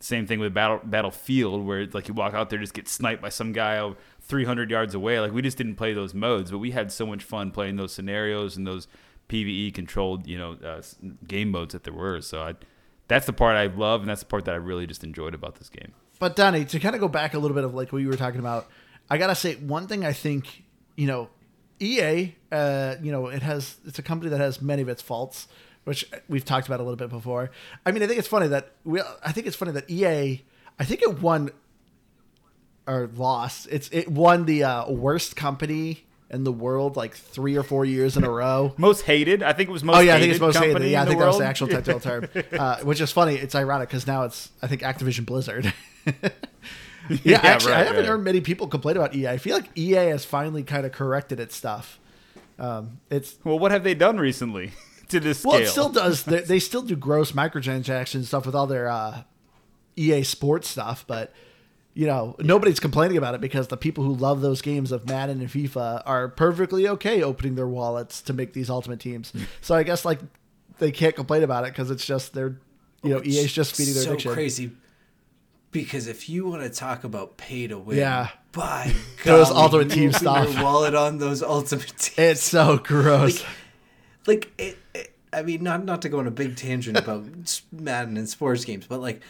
same thing with battle Battlefield where like you walk out there, just get sniped by some guy three hundred yards away. Like we just didn't play those modes, but we had so much fun playing those scenarios and those P V E controlled, you know, uh, game modes that there were. So I, that's the part I love, and that's the part that I really just enjoyed about this game. But Donnie, to kind of go back a little bit of like what you were talking about, I gotta say one thing I think, you know, E A, uh, you know, it has it's a company that has many of its faults, which we've talked about a little bit before. I mean, I think it's funny that we, I think it's funny that E A, I think it won or lost. It's it won the uh, worst company in the world like three or four years in a row. Most hated. I think it was most hated. Oh, yeah, I think it's most hated. Yeah, I think that was the actual technical term. Uh, which is funny. It's ironic because now it's, I think, Activision Blizzard. yeah, yeah, actually, right, I haven't right. heard many people complain about E A. I feel like E A has finally kind of corrected its stuff. Um, it's Well, what have they done recently to this scale? Well, it still does. They, they still do gross microtransaction stuff with all their uh, E A sports stuff, but... You know, nobody's complaining about it because the people who love those games of Madden and FIFA are perfectly okay opening their wallets to make these ultimate teams. So I guess like they can't complain about it because it's just they're, you know, E A's just feeding their so addiction. So crazy because if you want to talk about pay to win, yeah, by God, those ultimate team stuff, your wallet on those ultimate teams. It's so gross. Like, like it, it, I mean, not not to go on a big tangent about Madden and sports games, but like.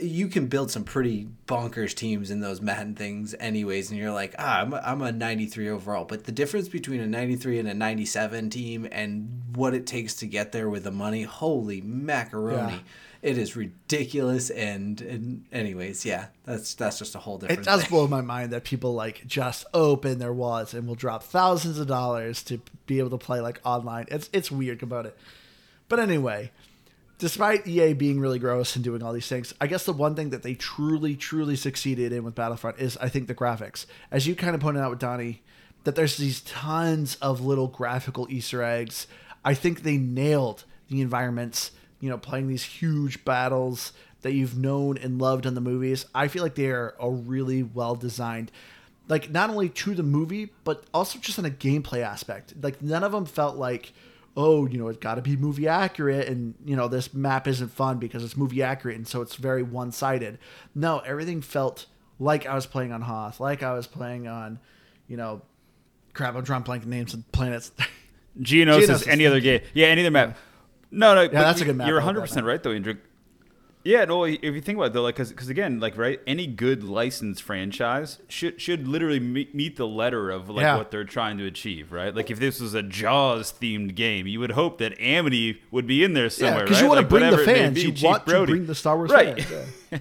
You can build some pretty bonkers teams in those Madden things anyways. And you're like, ah, I'm a, I'm a ninety-three overall. But the difference between a ninety-three and a ninety-seven team and what it takes to get there with the money, holy macaroni. Yeah. It is ridiculous. And, and anyways, yeah, that's that's just a whole different thing. It does thing. blow my mind that people like just open their wallets and will drop thousands of dollars to be able to play like online. It's, it's weird about it. But anyway... Despite E A being really gross and doing all these things, I guess the one thing that they truly, truly succeeded in with Battlefront is, I think, the graphics. As you kind of pointed out with Donnie, that there's these tons of little graphical Easter eggs. I think they nailed the environments, you know, playing these huge battles that you've known and loved in the movies. I feel like they are a really well-designed, like, not only to the movie, but also just on a gameplay aspect. Like, none of them felt like... oh, you know, it's got to be movie accurate and, you know, this map isn't fun because it's movie accurate and so it's very one-sided. No, everything felt like I was playing on Hoth, like I was playing on, you know, crap, I'm trying to blank names and planets. Geonosis, Geonosis any thing. other game. Yeah, any other map. No, no. Yeah, that's you, a good map. You're one hundred percent right, though, Andrew. Yeah, no, if you think about it, though, like, because, again, like, right, any good licensed franchise should should literally meet, meet the letter of, like, yeah. what they're trying to achieve, right? Like, if this was a Jaws-themed game, you would hope that Amity would be in there somewhere, yeah, right? because you want like, to bring the fans. You Chief want Brody. to bring the Star Wars right. fans. Yeah.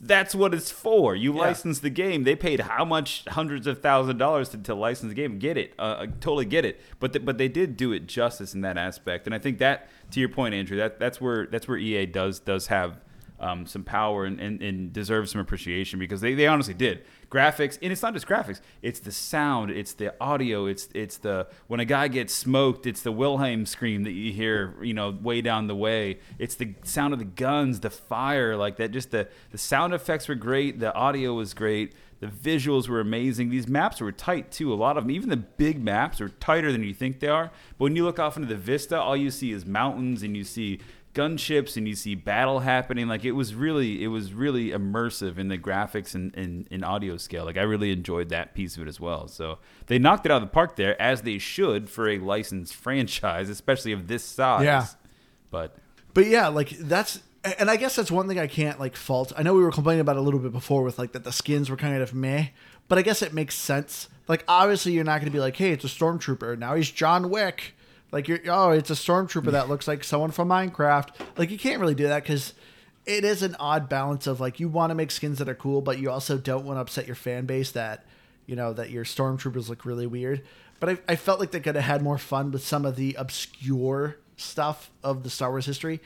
That's what it's for. You yeah. license the game. They paid how much hundreds of thousands of dollars to, to license the game. Get it. Uh, I totally get it. But the, but they did do it justice in that aspect. And I think that, to your point, Andrew, that that's where that's where E A does does have um, some power and, and, and deserves some appreciation because they, they honestly did. Graphics, and it's not just graphics. It's the sound. It's the audio. It's it's the when a guy gets smoked. It's the Wilhelm scream that you hear, you know, way down the way. It's the sound of the guns, the fire, like that. Just the the sound effects were great. The audio was great. The visuals were amazing. These maps were tight too. A lot of them, even the big maps, are tighter than you think they are. But when you look off into the vista, all you see is mountains, and you see gunships and you see battle happening. Like it was really it was really immersive in the graphics and in, in audio scale. Like I really enjoyed that piece of it as well. So they knocked it out of the park there, as they should for a licensed franchise, especially of this size. Yeah. But But yeah, like that's and I guess that's one thing I can't like fault. I know we were complaining about it a little bit before with like that the skins were kind of meh, but I guess it makes sense. Like obviously you're not gonna be like, hey, it's a stormtrooper, now he's John Wick. Like, you're, oh, it's a stormtrooper that looks like someone from Minecraft. Like, you can't really do that because it is an odd balance of, like, you want to make skins that are cool, but you also don't want to upset your fan base that, you know, that your stormtroopers look really weird. But I, I felt like they could have had more fun with some of the obscure stuff of the Star Wars history.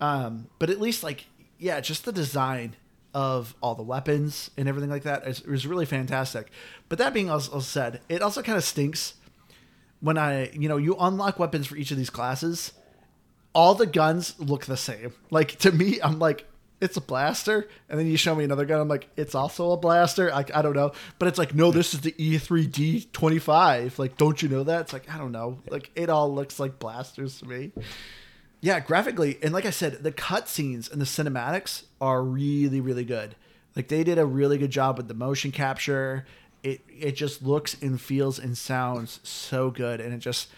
Um, but at least, like, yeah, just the design of all the weapons and everything like that is, is really fantastic. But that being also said, it also kind of stinks when I, you know, you unlock weapons for each of these classes, all the guns look the same. Like, to me, I'm like, it's a blaster. And then you show me another gun, I'm like, it's also a blaster. Like, I don't know. But it's like, no, this is the E three D twenty-five. Like, don't you know that? It's like, I don't know. Like, it all looks like blasters to me. Yeah, graphically. And like I said, the cutscenes and the cinematics are really, really good. Like, they did a really good job with the motion capture. It it just looks and feels and sounds so good. And it just,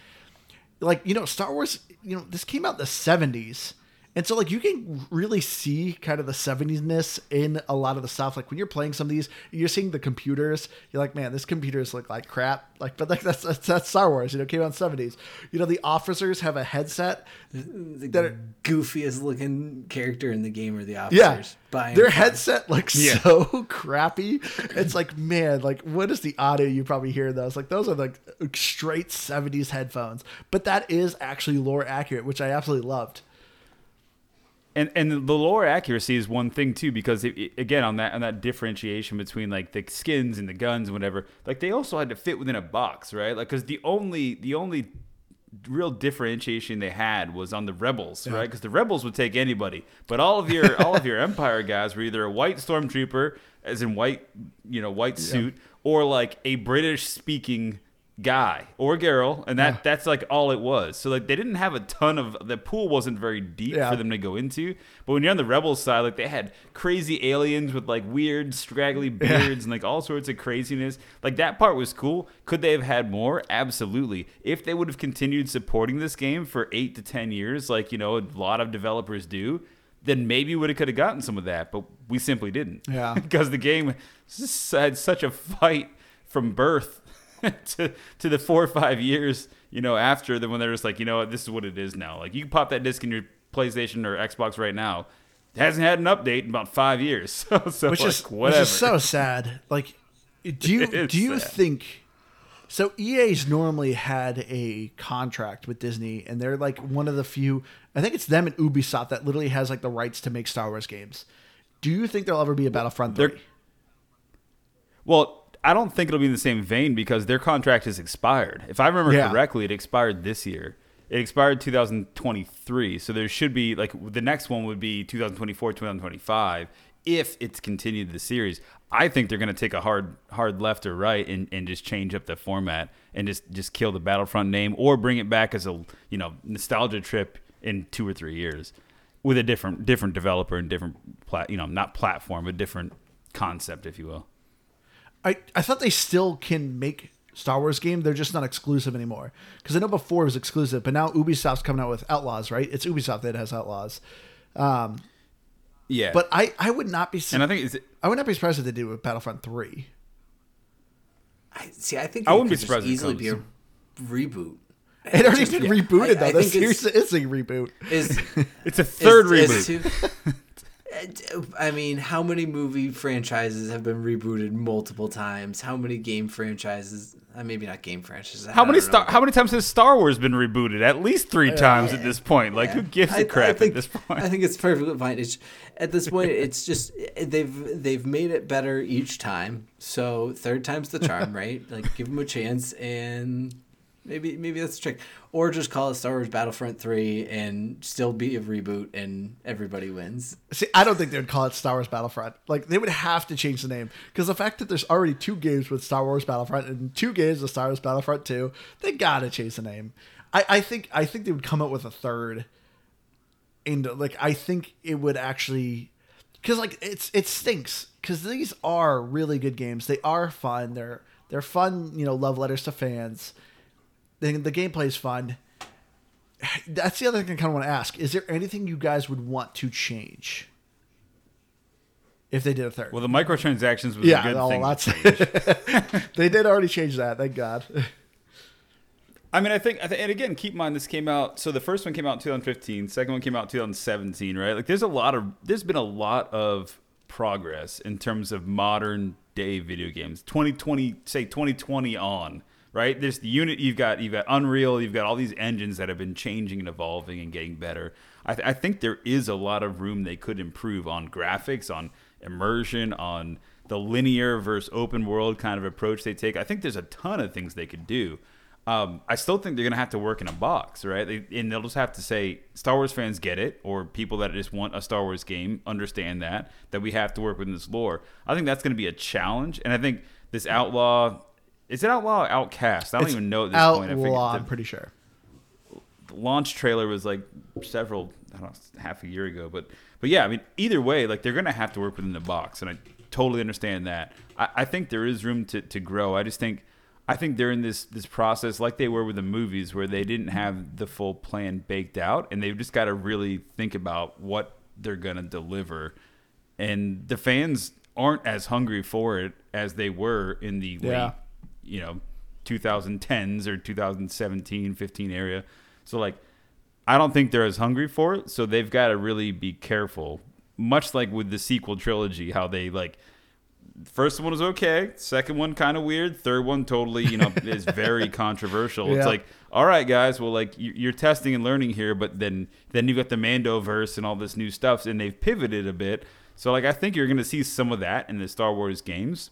like, you know, Star Wars, you know, this came out in the seventies. And so, like, you can really see kind of the seventies-ness in a lot of the stuff. Like, when you're playing some of these, you're seeing the computers. You're like, man, this computers look like crap. Like, but like that's, that's that's Star Wars. You know, it came out in the seventies. You know, the officers have a headset. The, the are, goofiest-looking character in the game are the officers. Yeah, their headset looks yeah. so crappy. It's like, man, like, what is the audio you probably hear in those? Like, those are, like, straight seventies headphones. But that is actually lore accurate, which I absolutely loved. And and the lore accuracy is one thing too, because it, it, again on that on that differentiation between like the skins and the guns and whatever, like they also had to fit within a box, right? Like, because the only the only real differentiation they had was on the rebels, yeah. right? Because the rebels would take anybody, but all of your all of your Empire guys were either a white stormtrooper, as in white you know white suit, yeah. or like a British speaking guy or girl, and that yeah. that's like all it was. So like they didn't have a ton of the pool wasn't very deep yeah. for them to go into. But when you're on the Rebels side, like they had crazy aliens with like weird straggly beards yeah. and like all sorts of craziness. Like that part was cool. Could they have had more? Absolutely. If they would have continued supporting this game for eight to ten years, like you know a lot of developers do, then maybe we could have gotten some of that. But we simply didn't. Yeah, because the game had such a fight from birth. to to the four or five years, you know, after the when they're just like, you know, this is what it is now. Like you pop that disc in your PlayStation or Xbox right now, it hasn't had an update in about five years. So, so which like, is whatever. Which is so sad. Like, do you do you sad. think? So E A's normally had a contract with Disney, and they're like one of the few. I think it's them and Ubisoft that literally has like the rights to make Star Wars games. Do you think there'll ever be a Battlefront three? Well. I don't think it'll be in the same vein because their contract has expired. If I remember yeah. correctly, it expired this year. It expired two thousand twenty-three. So there should be, like, the next one would be two thousand twenty-four, two thousand twenty-five, if it's continued the series. I think they're going to take a hard hard left or right and, and just change up the format and just, just kill the Battlefront name or bring it back as a, you know, nostalgia trip in two or three years with a different different developer and different, plat, you know, not platform, but different concept, if you will. I, I thought they still can make Star Wars game. They're just not exclusive anymore. Because I know before it was exclusive, but now Ubisoft's coming out with Outlaws, right? It's Ubisoft that has Outlaws. Um, yeah. But I, I would not be su- and I think it- I would not be surprised if they did with Battlefront three. I see, I think I wouldn't be surprised if it comes. Easily be a reboot. It already been yeah. rebooted though. I, I this series is a reboot. Is, it's a third is, reboot. Is too- I mean, how many movie franchises have been rebooted multiple times? How many game franchises? Uh, maybe not game franchises. How many Star? How many times has Star Wars been rebooted? At least three uh, times yeah, at this point. Like, yeah. who gives a crap I think, at this point? I think it's perfectly fine. It's, at this point, it's just they've they've made it better each time. So third time's the charm, right? Like, give them a chance, and maybe maybe that's the trick. Or just call it Star Wars Battlefront three and still be a reboot and everybody wins. See, I don't think they would call it Star Wars Battlefront. Like, they would have to change the name. Because the fact that there's already two games with Star Wars Battlefront and two games with Star Wars Battlefront two, they gotta change the name. I, I think I think they would come up with a third. And, like, I think it would actually... Because, like, it's it stinks. Because these are really good games. They are fun. They're, they're fun, you know, love letters to fans. The, the gameplay is fun. That's the other thing I kind of want to ask. Is there anything you guys would want to change if they did a third? Well, the microtransactions was yeah, a good no, thing lots to change. They did already change that. Thank God. I mean, I think, and again, keep in mind this came out. So the first one came out in two thousand fifteen. Second one came out in two thousand seventeen, right? Like, there's a lot of, there's been a lot of progress in terms of modern day video games. twenty twenty, say twenty twenty on. Right, there's the unit you've got. You've got Unreal. You've got all these engines that have been changing and evolving and getting better. I, th- I think there is a lot of room they could improve on graphics, on immersion, on the linear versus open world kind of approach they take. I think there's a ton of things they could do. Um, I still think they're going to have to work in a box, right? They, and they'll just have to say, Star Wars fans get it, or people that just want a Star Wars game understand that, that we have to work within this lore. I think that's going to be a challenge. And I think this Outlaw... Is it Outlaw or Outcast? I don't it's even know at this outlaw, point. Outlaw, I'm pretty sure. The launch trailer was like several, I don't know, half a year ago. But, but yeah, I mean, either way, like they're going to have to work within the box. And I totally understand that. I, I think there is room to, to grow. I just think... I think they're in this this process like they were with the movies where they didn't have the full plan baked out, and they've just got to really think about what they're going to deliver. And the fans aren't as hungry for it as they were in the yeah. late, you know, twenty tens or twenty seventeen, fifteen area. So like, I don't think they're as hungry for it. So they've got to really be careful, much like with the sequel trilogy, how they like, first one was okay. Second one kind of weird. Third one totally, you know, is very controversial. Yeah. It's like, all right, guys, well, like you're testing and learning here, but then then you've got the Mandoverse and all this new stuff, and they've pivoted a bit. So, like, I think you're going to see some of that in the Star Wars games.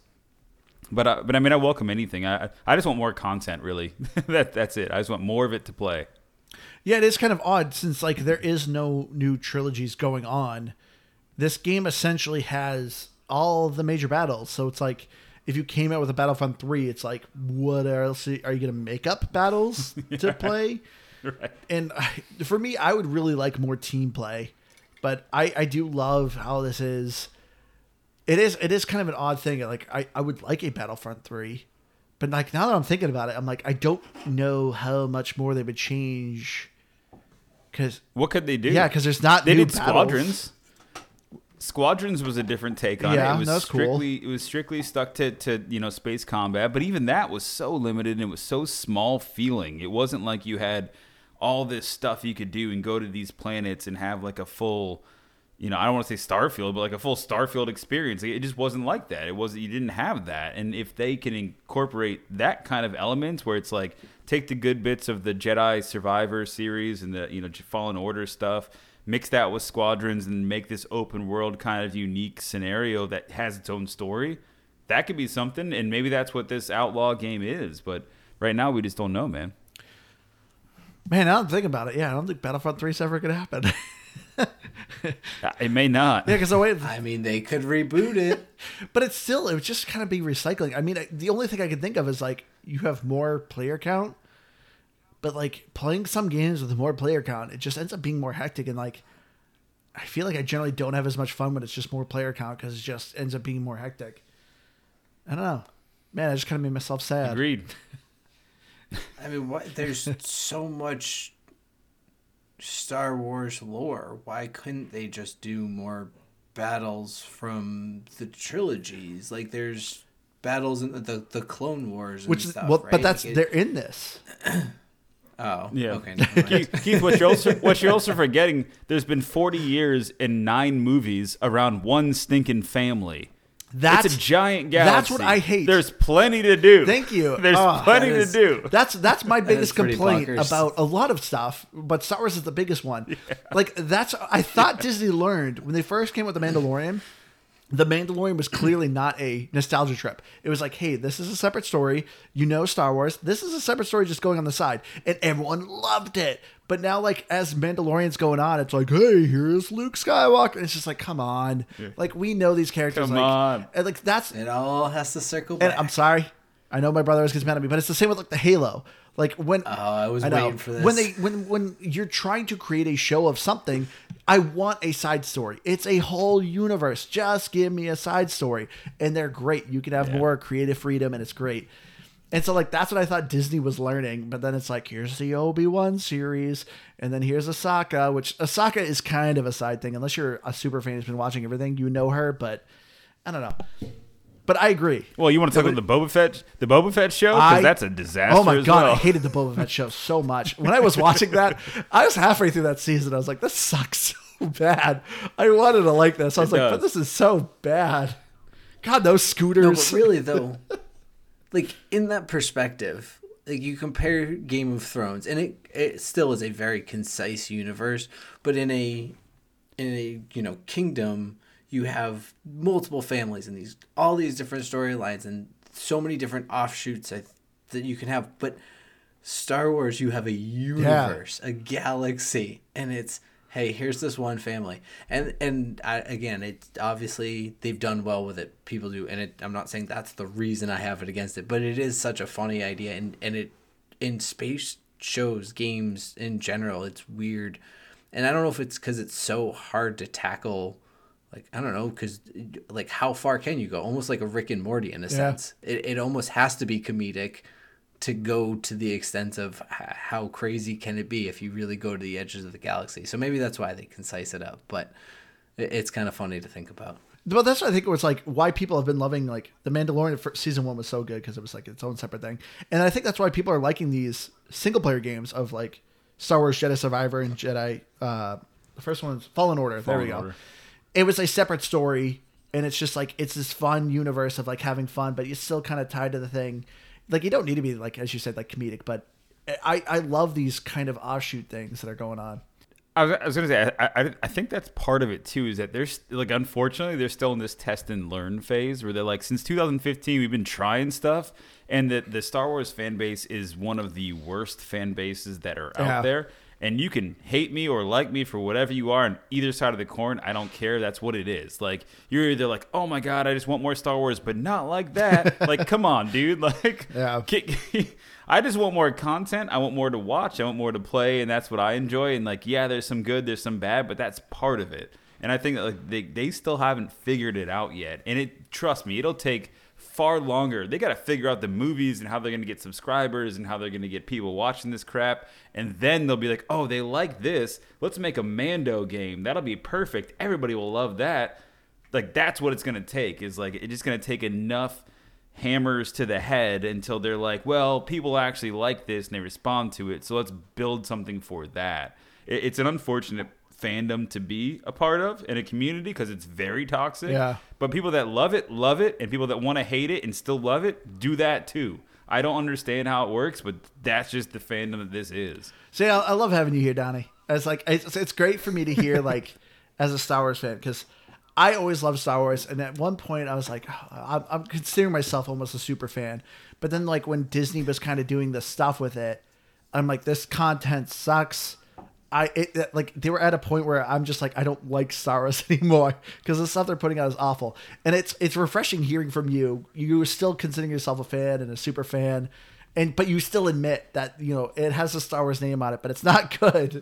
But I, but I mean, I welcome anything. I I just want more content, really. that that's it. I just want more of it to play. Yeah, it is kind of odd since like there is no new trilogies going on. This game essentially has all of the major battles. So it's like, if you came out with a Battlefront three, it's like, what else are you going to make up battles yeah. to play? Right. And I, for me, I would really like more team play, but I, I do love how this is. It is, it is kind of an odd thing. Like I, I would like a Battlefront three, but like now that I'm thinking about it, I'm like, I don't know how much more they would change. Cause what could they do? Yeah. Cause there's not, they new did battles. Squadrons. Squadrons was a different take on yeah, it. It was that's strictly cool. It was strictly stuck to, to you know space combat, but even that was so limited and it was so small feeling. It wasn't like you had all this stuff you could do and go to these planets and have like a full, you know, I don't want to say Starfield, but like a full Starfield experience. It just wasn't like that. It wasn't, you didn't have that. And if they can incorporate that kind of element where it's like take the good bits of the Jedi Survivor series and the, you know, Fallen Order stuff, mix that with Squadrons and make this open world kind of unique scenario that has its own story. That could be something, and maybe that's what this Outlaw game is. But right now, we just don't know, man. Man, I don't think about it. Yeah, I don't think Battlefront three is ever going to happen. It may not. Yeah, because the way I mean, they could reboot it, but it's still it would just kind of be recycling. I mean, the only thing I can think of is like you have more player count. But, like, playing some games with more player count, it just ends up being more hectic. And, like, I feel like I generally don't have as much fun when it's just more player count because it just ends up being more hectic. I don't know. Man, I just kind of made myself sad. Agreed. I mean, what? There's so much Star Wars lore. Why couldn't they just do more battles from the trilogies? Like, there's battles in the, the, the Clone Wars and Which, stuff, well, right? But that's like it, they're in this. Oh, yeah. Okay. Keith, Keith, what you're also what you're also forgetting, there's been forty years and nine movies around one stinking family. That's it's a giant galaxy. That's what I hate. There's plenty to do. Thank you. There's oh, plenty is, to do. That's that's my biggest complaint bonkers. About a lot of stuff, but Star Wars is the biggest one. Yeah. Like that's I thought yeah. Disney learned when they first came with The Mandalorian. The Mandalorian was clearly not a nostalgia trip. It was like, hey, this is a separate story. You know Star Wars. This is a separate story just going on the side. And everyone loved it. But now, like, as Mandalorian's going on, it's like, hey, here's Luke Skywalker. And it's just like, come on. Yeah. Like, we know these characters. Come like, on. And like, that's, it all has to circle back. And I'm sorry. I know my brother always gets mad at me, but it's the same with, like, the Halo. Like, when... Oh, I was I know, waiting for this. When, they, when, when you're trying to create a show of something... I want a side story. It's a whole universe. Just give me a side story. And they're great. You can have yeah. more creative freedom and it's great. And so like, that's what I thought Disney was learning. But then it's like, here's the Obi-Wan series. And then here's Ahsoka, which Ahsoka is kind of a side thing. Unless you're a super fan who's been watching everything, you know her, but I don't know. But I agree. Well, you want to talk about the Boba Fett, the Boba Fett show? Because that's a disaster. Oh my as god, well. I hated the Boba Fett show so much. When I was watching that, I was halfway through that season. I was like, this sucks so bad. I wanted to like this. I was it like, does. But this is so bad. God, those scooters. No, but really though, like in that perspective, like you compare Game of Thrones, and it it still is a very concise universe, but in a in a you know kingdom. You have multiple families and these all these different storylines and so many different offshoots that you can have. But Star Wars, you have a universe, yeah. a galaxy, and it's, hey, here's this one family. And and I, again, it obviously they've done well with it. People do, and it, I'm not saying that's the reason I have it against it, but it is such a funny idea, and, and it in space shows, games in general, it's weird. And I don't know if it's because it's so hard to tackle. Like, I don't know, because, like, how far can you go? Almost like a Rick and Morty, in a yeah. sense. It it almost has to be comedic to go to the extent of h- how crazy can it be if you really go to the edges of the galaxy. So maybe that's why they concise it up, but it, it's kind of funny to think about. Well, that's what I think it was, like, why people have been loving, like, The Mandalorian for season one was so good because it was, like, its own separate thing. And I think that's why people are liking these single-player games of, like, Star Wars Jedi Survivor and Jedi... Uh, the first one's Fallen Order. Fallen there we go. Order. It was a separate story, and it's just like, it's this fun universe of like having fun, but you're still kind of tied to the thing. Like, you don't need to be, like, as you said, like comedic, but I, I love these kind of offshoot things that are going on. I was, I was going to say, I, I I think that's part of it too, is that there's like, unfortunately they're still in this test and learn phase where they're like, since two thousand fifteen, we've been trying stuff. And the, the Star Wars fan base is one of the worst fan bases that are yeah. out there. And you can hate me or like me for whatever you are on either side of the corn. I don't care. That's what it is. Like, you're either like, oh my God, I just want more Star Wars, but not like that. Like, come on, dude. Like, yeah. I just want more content. I want more to watch. I want more to play. And that's what I enjoy. And like, yeah, there's some good, there's some bad, but that's part of it. And I think that like they, they still haven't figured it out yet. And it, trust me, it'll take far longer. They got to figure out the movies and how they're going to get subscribers and how they're going to get people watching this crap. And then they'll be like, oh, they like this. Let's make a Mando game. That'll be perfect. Everybody will love that. Like, that's what it's going to take, is like, it's just going to take enough hammers to the head until they're like, well, people actually like this and they respond to it. So let's build something for that. It's an unfortunate fandom to be a part of in a community because it's very toxic. Yeah. But people that love it, love it. And people that want to hate it and still love it, do that too. I don't understand how it works, but that's just the fandom that this is. See, I, I love having you here, Donnie. It's like, it's, it's great for me to hear, like, as a Star Wars fan, because I always loved Star Wars. And at one point I was like, oh, I'm, I'm considering myself almost a super fan. But then, like, when Disney was kind of doing this stuff with it, I'm like, this content sucks. I it, like they were at a point where I'm just like, I don't like Star Wars anymore because the stuff they're putting out is awful. And it's it's refreshing hearing from you. You are still considering yourself a fan and a super fan, and but you still admit that, you know, it has a Star Wars name on it, but it's not good.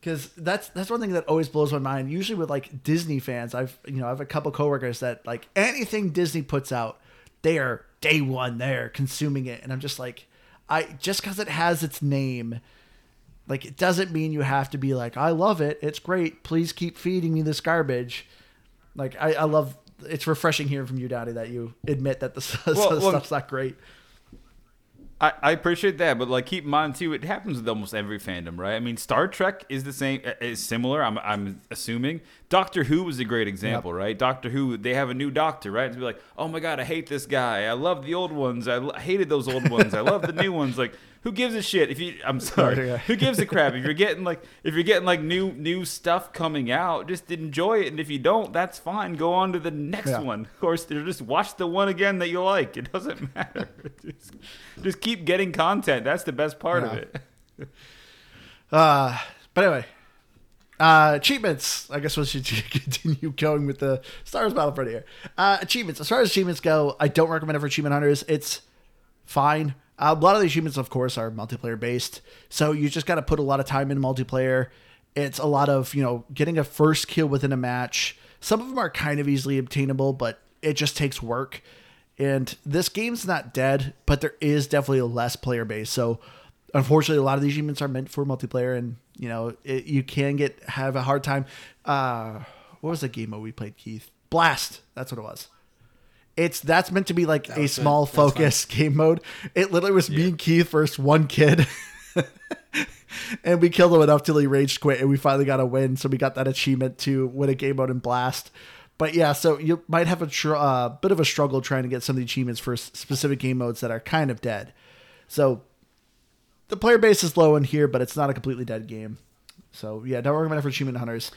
Because that's that's one thing that always blows my mind. Usually with like Disney fans, I've you know I have a couple coworkers that like anything Disney puts out, they are day one, they're consuming it, and I'm just like, I just because it has its name. Like, it doesn't mean you have to be like, I love it. It's great. Please keep feeding me this garbage. Like, I, I love, it's refreshing hearing from you, Daddy, that you admit that the, well, the well, stuff's not great. I, I appreciate that. But like, keep in mind too, it happens with almost every fandom, right? I mean, Star Trek is the same, is similar. I'm, I'm assuming Doctor Who was a great example, yep. right? Doctor Who, they have a new doctor, right? It's be like, oh my God, I hate this guy. I love the old ones. I l- hated those old ones. I love the new ones. Like, who gives a shit if you? I'm sorry. Yeah. Who gives a crap if you're getting like if you're getting like new new stuff coming out? Just enjoy it, and if you don't, that's fine. Go on to the next yeah. one. Of course, just watch the one again that you like. It doesn't matter. just, just keep getting content. That's the best part yeah. of it. uh but anyway, uh, achievements. I guess we should continue going with the Star Wars Battlefront here. Uh, achievements. As far as achievements go, I don't recommend it for achievement hunters. It's fine. Uh, a lot of the achievements, of course, are multiplayer based. So you just got to put a lot of time in multiplayer. It's a lot of, you know, getting a first kill within a match. Some of them are kind of easily obtainable, but it just takes work. And this game's not dead, but there is definitely less player base. So unfortunately, a lot of these achievements are meant for multiplayer, and, you know, it, you can get have a hard time. Uh, what was the game that we played, Keith? Blast. That's what it was. It's that's meant to be like that a small focus game mode. It literally was yeah. me and Keith versus one kid, and we killed him enough till he rage quit, and we finally got a win. So we got that achievement to win a game mode in Blast. But yeah, so you might have a tr- uh, bit of a struggle trying to get some of the achievements for specific game modes that are kind of dead. So the player base is low in here, but it's not a completely dead game. So yeah, don't recommend it for achievement hunters.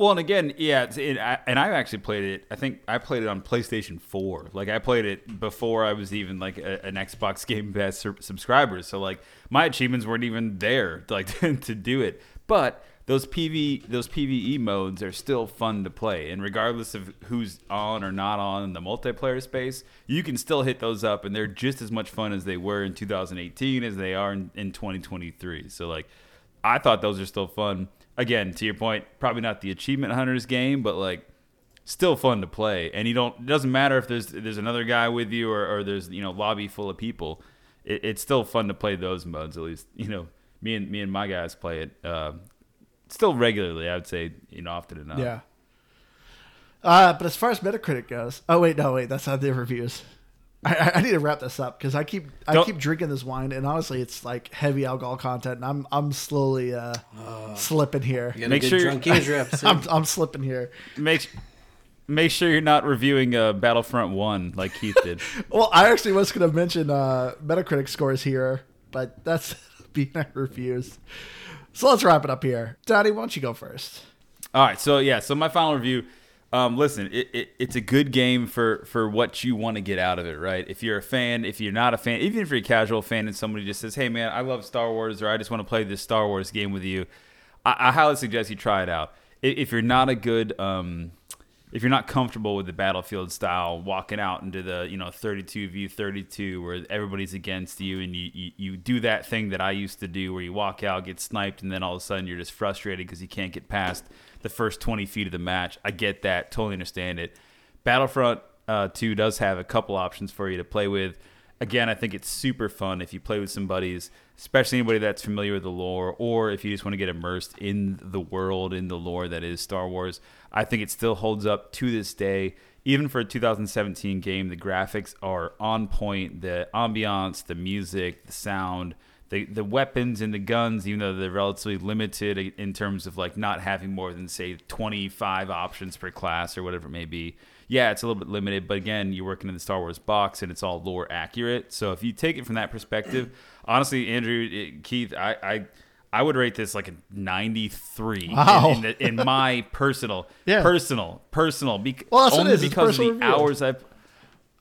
Well, and again, yeah, it's, it, I, and I actually played it. I think I played it on PlayStation four. Like, I played it before I was even like a, an Xbox Game Pass sur- subscriber. So like my achievements weren't even there to, like to, to do it. But those P V, those P V E modes are still fun to play. And regardless of who's on or not on in the multiplayer space, you can still hit those up, and they're just as much fun as they were in two thousand eighteen as they are in, in twenty twenty-three. So like, I thought those are still fun. Again, to your point, probably not the Achievement Hunters game, but like still fun to play. And you don't, it doesn't matter if there's there's another guy with you or, or there's, you know, lobby full of people. It, it's still fun to play those modes. At least, you know, me and me and my guys play it uh, still regularly. I would say, you know, often enough. Yeah. Uh, but as far as Metacritic goes, oh wait, no wait, that's not the reviews. I, I need to wrap this up because I keep I Don't. keep drinking this wine, and honestly, it's like heavy alcohol content, and I'm I'm slowly uh, uh, slipping here. Make sure drunk you're, I'm I'm slipping here. Make make sure you're not reviewing uh, Battlefront one like Keith did. Well, I actually was going to mention uh, Metacritic scores here, but that's being our reviews. So let's wrap it up here. Daddy, why don't you go first? All right. So yeah. So my final review. Um, listen, it, it, it's a good game for, for what you want to get out of it, right? If you're a fan, if you're not a fan, even if you're a casual fan and somebody just says, hey, man, I love Star Wars, or I just want to play this Star Wars game with you, I, I highly suggest you try it out. If you're not a good, um, if you're not comfortable with the Battlefield style, walking out into the, you know, thirty-two v thirty-two where everybody's against you and you, you, you do that thing that I used to do where you walk out, get sniped, and then all of a sudden you're just frustrated because you can't get past the first twenty feet of the match. I get that. Totally understand it. Battlefront uh, two does have a couple options for you to play with. Again, I think it's super fun if you play with some buddies, especially anybody that's familiar with the lore, or if you just want to get immersed in the world, in the lore that is Star Wars. I think it still holds up to this day. Even for a two thousand seventeen game, the graphics are on point. The ambiance, the music, the sound, The the weapons and the guns, even though they're relatively limited in terms of like not having more than, say, twenty-five options per class or whatever it may be. Yeah, it's a little bit limited, but again, you're working in the Star Wars box and it's all lore accurate. So if you take it from that perspective, honestly, Andrew, it, Keith, I, I I would rate this like a ninety-three. Wow. in, in, the, in my personal, yeah. personal, personal, bec- well, that's only what it is. Because it's personal of the review. hours I've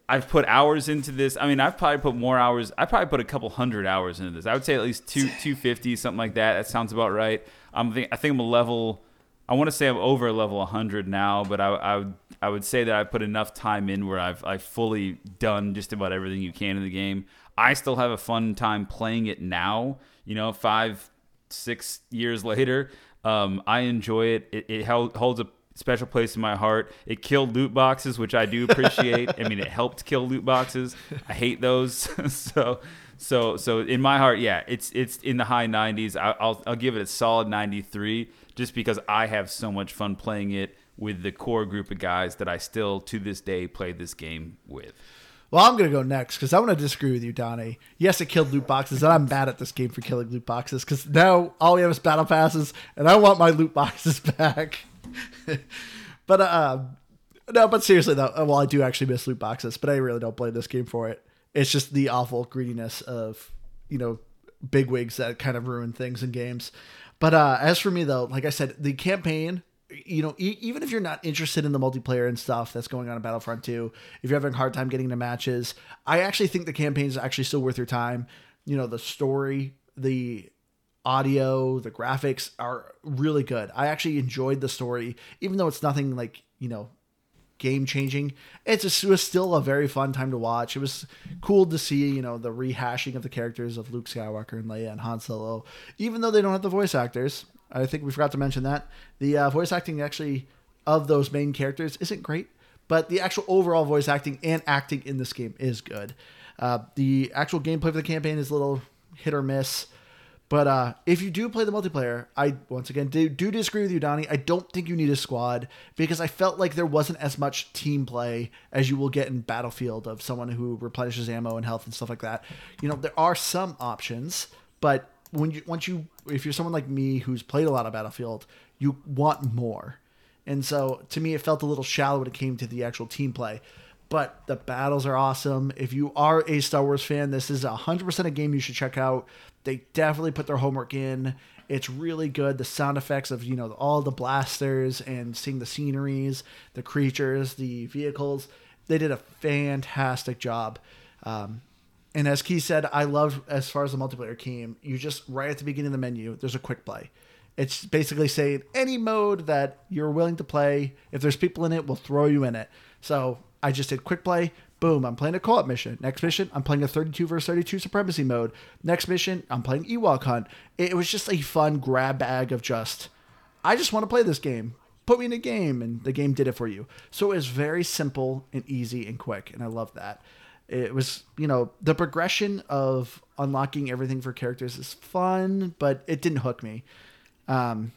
I've put hours into this. I mean, I've probably put more hours. I probably put a couple hundred hours into this. I would say at least two, two fifty, something like that. That sounds about right. I'm think, I think I'm a level, I want to say I'm over level one hundred now, but I, I, would, I would say that I put enough time in where I've I've fully done just about everything you can in the game. I still have a fun time playing it now, you know, five, six years later. Um, I enjoy it. It, it held, holds a special place in my heart. It killed loot boxes, which I do appreciate. I mean, it helped kill loot boxes. I hate those. so, so, so in my heart, yeah, it's it's in the high nineties. I, I'll I'll give it a solid ninety-three, just because I have so much fun playing it with the core group of guys that I still to this day play this game with. Well, I'm going to go next because I want to disagree with you, Donnie. Yes, it killed loot boxes, and I'm mad at this game for killing loot boxes because now all we have is battle passes, and I want my loot boxes back. but uh, no, but seriously though, well, I do actually miss loot boxes, but I really don't blame this game for it. It's just the awful greediness of, you know, bigwigs that kind of ruin things in games. But uh, as for me though, like I said, the campaign, you know, e- even if you're not interested in the multiplayer and stuff that's going on in Battlefront two, if you're having a hard time getting into matches, I actually think the campaign is actually still worth your time. You know, the story, the audio, the graphics are really good. I actually enjoyed the story, even though it's nothing like, you know, game changing. It's just, it was still a very fun time to watch. It was cool to see, you know, the rehashing of the characters of Luke Skywalker and Leia and Han Solo, even though they don't have the voice actors. I think we forgot to mention that the uh, voice acting actually of those main characters isn't great, but the actual overall voice acting and acting in this game is good. Uh, the actual gameplay for the campaign is a little hit or miss. But uh, if you do play the multiplayer, I, once again, do, do disagree with you, Donnie. I don't think you need a squad because I felt like there wasn't as much team play as you will get in Battlefield of someone who replenishes ammo and health and stuff like that. You know, there are some options, but when you once you, if you're someone like me who's played a lot of Battlefield, you want more. And so, to me, it felt a little shallow when it came to the actual team play. But the battles are awesome. If you are a Star Wars fan, this is one hundred percent a game you should check out. They definitely put their homework in, It's really good. The sound effects of, you know, all the blasters and seeing the sceneries, the creatures, the vehicles. They did a fantastic job. Um, and as Key said, I love, as far as the multiplayer came, you just, right at the beginning of the menu, there's a quick play. It's basically saying any mode that you're willing to play, if there's people in it, we'll throw you in it. So I just did quick play. Boom, I'm playing a co-op mission. Next mission, I'm playing a thirty-two versus thirty-two supremacy mode. Next mission, I'm playing Ewok Hunt. It was just a fun grab bag of just, I just want to play this game. Put me in a game, and the game did it for you. So it was very simple and easy and quick, and I love that. It was, you know, the progression of unlocking everything for characters is fun, but it didn't hook me. Um,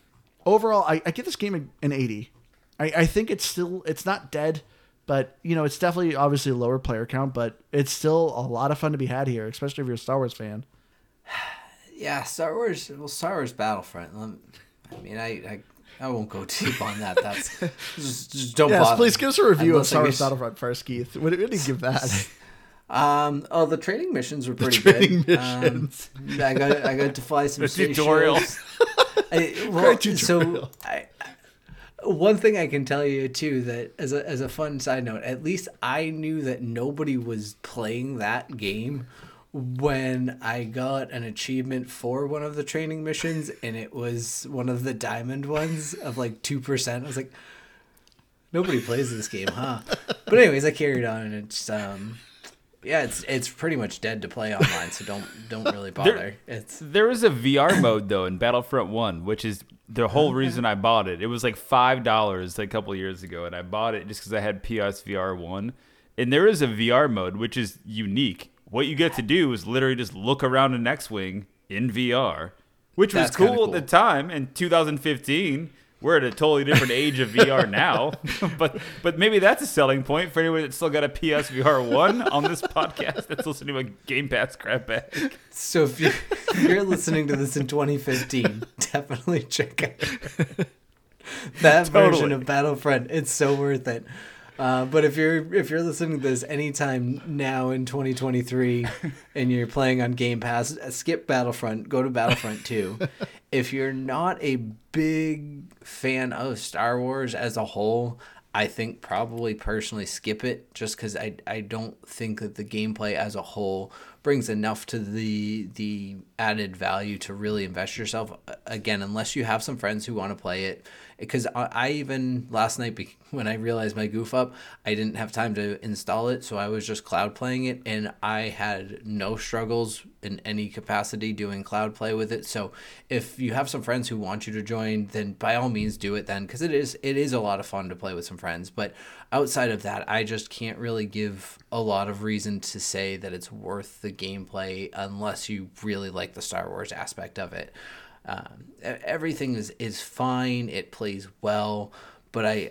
overall, I, I give this game an eighty. I, I think it's still, it's not dead, but, you know, it's definitely obviously a lower player count, but it's still a lot of fun to be had here, especially if you're a Star Wars fan. Yeah, Star Wars, well, Star Wars Battlefront. I mean, I I, I won't go deep on that. That's just, just don't yes, bother. Please give us a review Unless of Star Wars Battlefront first, Keith. What did you give that? Um, oh, the training missions were pretty the training good. Missions. Um, I got I got to fly some tutorials. I, well, tutorial. So I, I, one thing I can tell you too, that as a as a fun side note, at least I knew that nobody was playing that game when I got an achievement for one of the training missions, and it was one of the diamond ones of like two percent. I was like, nobody plays this game, huh? But anyways, I carried on, and it's um. Yeah, it's it's pretty much dead to play online, so don't don't really bother. There, it's there was a V R mode though in Battlefront one, which is the whole okay. reason I bought it. It was like five dollars a couple of years ago, and I bought it just because I had P S V R one. And there is a V R mode which is unique. What you get to do is literally just look around an X-wing in V R, which That's was cool, cool at the time in two thousand fifteen. We're at a totally different age of V R now, but but maybe that's a selling point for anyone that's still got a P S V R one on this podcast that's listening to a Game Pass crap bag. So if you're, if you're listening to this in twenty fifteen, definitely check out that totally. version of Battlefront. It's so worth it. Uh, but if you're if you're listening to this anytime now in twenty twenty-three and you're playing on Game Pass, skip Battlefront, go to Battlefront two. If you're not a big fan of Star Wars as a whole, I think probably personally skip it just because I, I don't think that the gameplay as a whole brings enough to the the added value to really invest yourself, again, unless you have some friends who want to play it. Because I even last night, when I realized my goof up, I didn't have time to install it, so I was just cloud playing it, and I had no struggles in any capacity doing cloud play with it. So if you have some friends who want you to join, then by all means do it then, because it is it is a lot of fun to play with some friends. But outside of that, I just can't really give a lot of reason to say that it's worth the gameplay unless you really like the Star Wars aspect of it. Um, everything is, is fine. It plays well, but I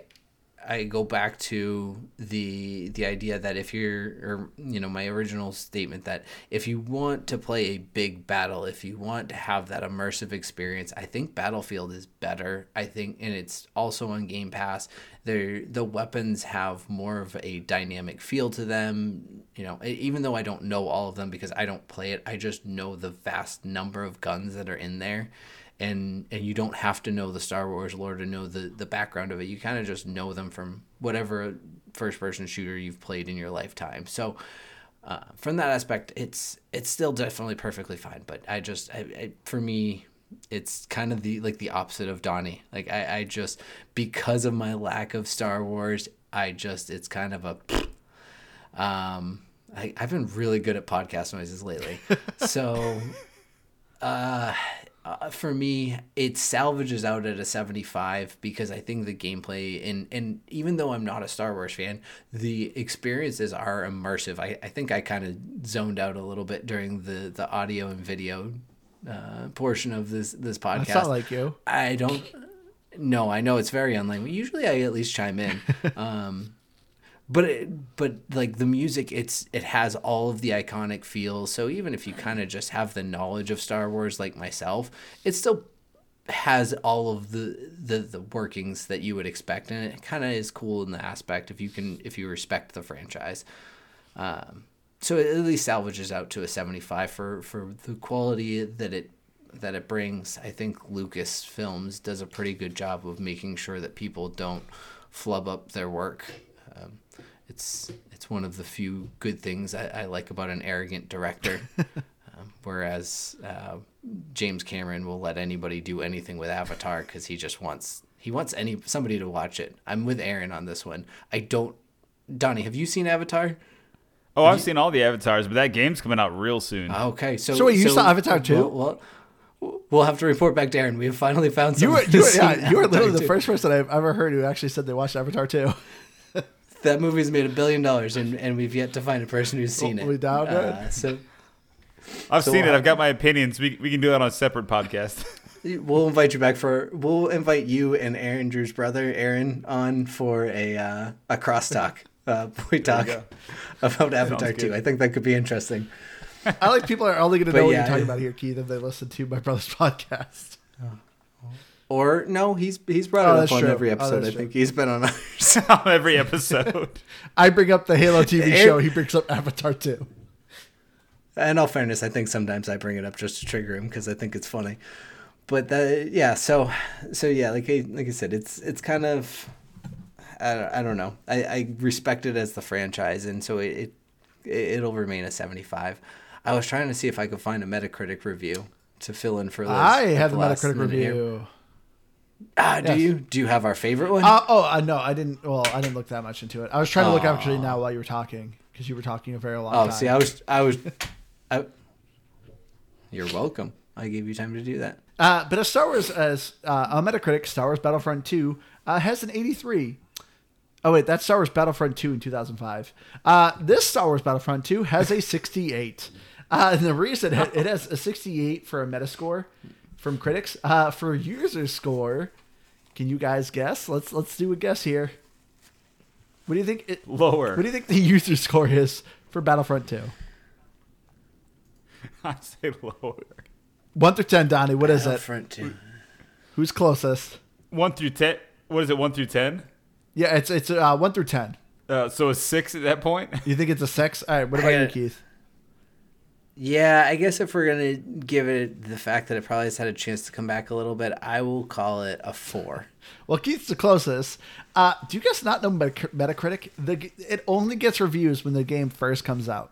I go back to the the idea that if you're, or, you know, my original statement that if you want to play a big battle, if you want to have that immersive experience, I think Battlefield is better. I think, and it's also on Game Pass. They're, the weapons have more of a dynamic feel to them. You know, even though I don't know all of them because I don't play it, I just know the vast number of guns that are in there. And and you don't have to know the Star Wars lore to know the, the background of it. You kind of just know them from whatever first-person shooter you've played in your lifetime. So uh, from that aspect, it's it's still definitely perfectly fine. But I just, I, I, for me, it's kind of the like the opposite of Donnie. Like I, I just, because of my lack of Star Wars, I just, it's kind of a... Um, I, I've been really good at podcast noises lately. So... uh. Uh, for me, it salvages out at a seventy-five because I think the gameplay, and, and even though I'm not a Star Wars fan, the experiences are immersive. I, I think I kind of zoned out a little bit during the, the audio and video uh, portion of this, this podcast. That's not like you. I don't... No, I know it's very unlike me. Usually I at least chime in. Um But it, but like the music, it's it has all of the iconic feels. So even if you kind of just have the knowledge of Star Wars like myself, it still has all of the the, the workings that you would expect, and it kind of is cool in the aspect if you can if you respect the franchise. Um, so it at least salvages out to a seventy-five for for the quality that it that it brings. I think Lucasfilms does a pretty good job of making sure that people don't flub up their work. Um, it's it's one of the few good things I, I like about an arrogant director, um, whereas uh, James Cameron will let anybody do anything with Avatar because he just wants he wants any somebody to watch it. I'm with Aaron on this one. I don't. Donnie, have you seen Avatar? Oh, I've you, seen all the Avatars, but that game's coming out real soon. Okay, so so wait, you so, saw Avatar too? Well, well, We'll have to report back to Aaron. We have finally found someone. You were, you were, yeah, you were literally the first person I've ever heard who actually said they watched Avatar two. That movie's made a billion dollars, and, and we've yet to find a person who's seen well, it. We doubt uh, it. So, I've so, seen it. I've got my opinions. We we can do that on a separate podcast. We'll invite you back for. We'll invite you and Aaron, Drew's brother, Aaron, on for a uh, a crosstalk. Uh, we talk about Avatar two. I think that could be interesting. I like people are only going to know yeah, what you're talking about here, Keith, if they listen to my brother's podcast. Or, no, he's he's brought oh, it up on true. every episode. Oh, I true. think he's been on ours. every episode. I bring up the Halo T V Aaron, show. He brings up Avatar two. In all fairness, I think sometimes I bring it up just to trigger him because I think it's funny. But, that, yeah, so, so yeah, like I, like I said, it's it's kind of, I don't, I don't know. I, I respect it as the franchise, and so it, it it'll remain a seventy-five. I was trying to see if I could find a Metacritic review to fill in for this. I have the Metacritic review. Ah, do yes. you? Do you have our favorite one? Uh, oh, uh, no, I didn't. Well, I didn't look that much into it. I was trying to look oh. actually now while you were talking because you were talking a very long oh, time. Oh, see, I was, I was, I, you're welcome. I gave you time to do that. Uh, but a Star Wars, as uh, a Metacritic, Star Wars Battlefront two uh, has an eighty-three. Oh, wait, that's Star Wars Battlefront two in two thousand five. Uh, this Star Wars Battlefront two has a sixty-eight. Uh, and the reason it, it has a sixty-eight for a Metascore from critics. Uh, for user score, can you guys guess? Let's let's do a guess here. What do you think? It, Lower. What do you think the user score is for Battlefront two? I'd say lower. One through ten, Donnie. What is it? Battlefront two. Who's closest? One through ten. What is it? One through ten. Yeah, it's it's uh, one through ten. Uh, so a six at that point. You think it's a six? All right. What about you, Keith? Yeah, I guess if we're going to give it the fact that it probably has had a chance to come back a little bit, I will call it a four. Well, Keith's the closest. Uh, do you guys not know Metacritic? The, it only gets reviews when the game first comes out.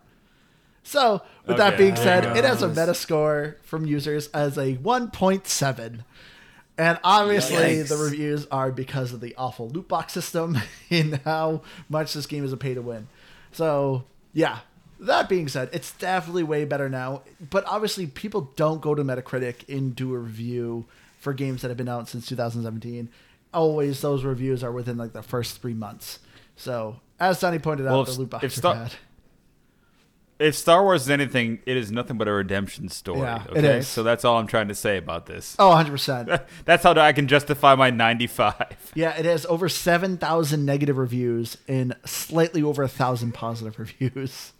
So, with okay, that being said, it has a Metascore from users as a one point seven. And obviously, Yikes. the reviews are because of the awful loot box system and how much this game is a pay-to-win. So, yeah. That being said, it's definitely way better now, but obviously people don't go to Metacritic and do a review for games that have been out since two thousand seventeen. Always those reviews are within like the first three months. So as Donnie pointed well, out, if, the loot boxes are bad. If Star Wars is anything, it is nothing but a redemption story. Yeah, okay? It is. So that's all I'm trying to say about this. Oh, one hundred percent. That's how I can justify my ninety-five. Yeah, it has over seven thousand negative reviews and slightly over one thousand positive reviews.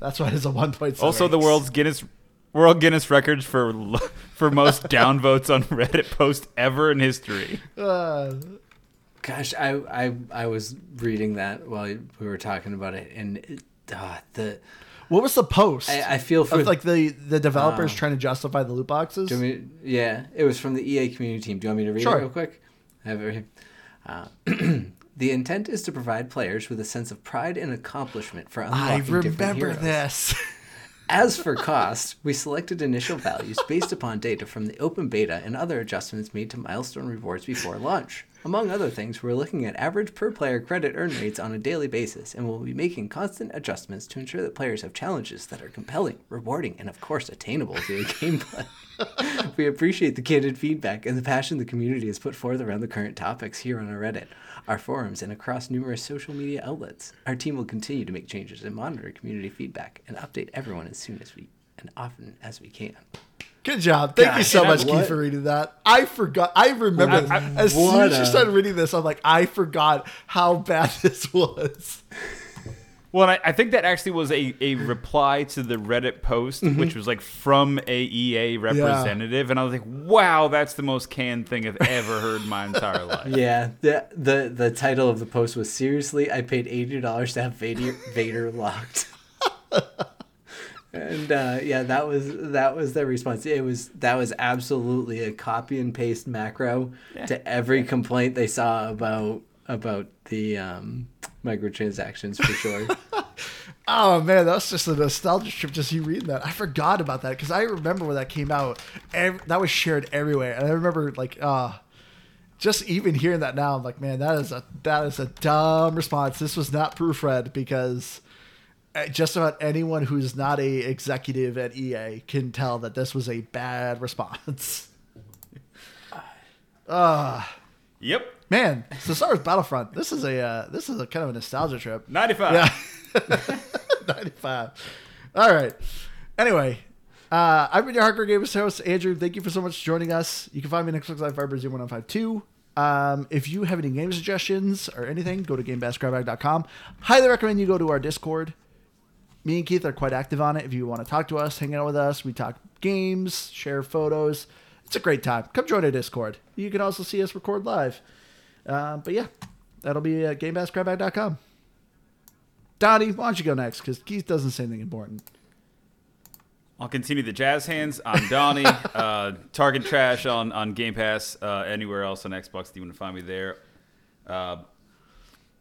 That's why it's a one point seven. Also, the world's Guinness World Guinness records for for most downvotes on Reddit post ever in history. Uh, Gosh, I, I I was reading that while we were talking about it, and it, uh, the what was the post? I, I feel for like the the developers uh, trying to justify the loot boxes. Do you want me to, yeah, it was from the E A community team. Do you want me to read sure. it real quick? I have it right here. Uh, The intent is to provide players with a sense of pride and accomplishment for unlocking different heroes. I remember this. As for cost, we selected initial values based upon data from the open beta and other adjustments made to milestone rewards before launch. Among other things, we're looking at average per-player credit earn rates on a daily basis, and we'll be making constant adjustments to ensure that players have challenges that are compelling, rewarding, and of course attainable via gameplay. We appreciate the candid feedback and the passion the community has put forth around the current topics here on our Reddit, our forums, and across numerous social media outlets. Our team will continue to make changes and monitor community feedback and update everyone as soon as we and often as we can. Good job. Thank Gosh, you so much, Keith, for reading that. I forgot. I remember well, I, I, as soon as you started reading this, I'm like, I forgot how bad this was. Well, I, I think that actually was a, a reply to the Reddit post, mm-hmm. which was like from a E A representative. Yeah. And I was like, wow, that's the most canned thing I've ever heard in my entire life. Yeah. The, the, the title of the post was, seriously, I paid eighty dollars to have Vader, Vader locked. And uh, yeah, that was that was their response. It was that was absolutely a copy and paste macro yeah. to every complaint they saw about about the um, microtransactions for sure. Oh man, that was just a nostalgia trip just you reading that. I forgot about that because I remember when that came out, every, that was shared everywhere, and I remember like uh, just even hearing that now, I'm like, man, that is a that is a dumb response. This was not proofread because. Just about anyone who's not a executive at E A can tell that this was a bad response. uh, yep. Man, so Star Wars Battlefront. This is a uh, this is a kind of a nostalgia trip. ninety-five Yeah. ninety-five All right. Anyway, uh, I've been your hardcore gamers host, Andrew. Thank you for so much for joining us. You can find me on Xbox Live Fiber zero one one five two. Um, if you have any game suggestions or anything, go to game bass grab bag dot com. Highly recommend you go to our Discord. Me and Keith are quite active on it. If you want to talk to us, hang out with us, we talk games, share photos. It's a great time. Come join our Discord. You can also see us record live. Uh, but yeah, that'll be at game bass grab bag dot com. Donnie, why don't you go next? Because Keith doesn't say anything important. I'll continue the jazz hands. I'm Donnie. uh, Target Trash on, on Game Pass. Uh, anywhere else on Xbox, you want to find me there. Uh,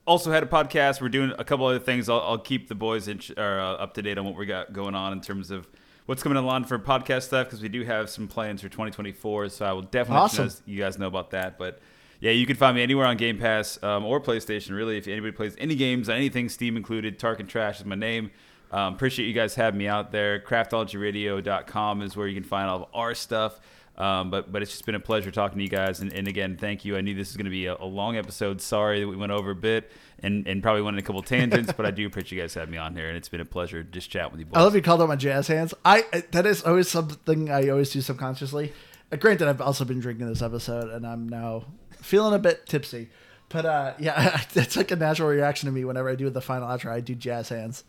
Also had a podcast. We're doing a couple other things. I'll, I'll keep the boys in, or, uh, up to date on what we got going on in terms of what's coming along for podcast stuff because we do have some plans for twenty twenty-four. So I will definitely awesome. let you guys know about that. But yeah, you can find me anywhere on Game Pass um, or PlayStation. Really, if anybody plays any games, anything Steam included, Tarkin Trash is my name. Um, appreciate you guys having me out there. craftology radio dot com is where you can find all of our stuff. Um, but but it's just been a pleasure talking to you guys. And, and again, thank you. I knew this was going to be a, a long episode. Sorry that we went over a bit and, and probably went in a couple tangents, but I do appreciate you guys having me on here. And it's been a pleasure just chatting with you boys. I love you called out my jazz hands. I That is always something I always do subconsciously. Uh, granted, I've also been drinking this episode, and I'm now feeling a bit tipsy. But uh, yeah, it's like a natural reaction to me whenever I do the final outro. I do jazz hands.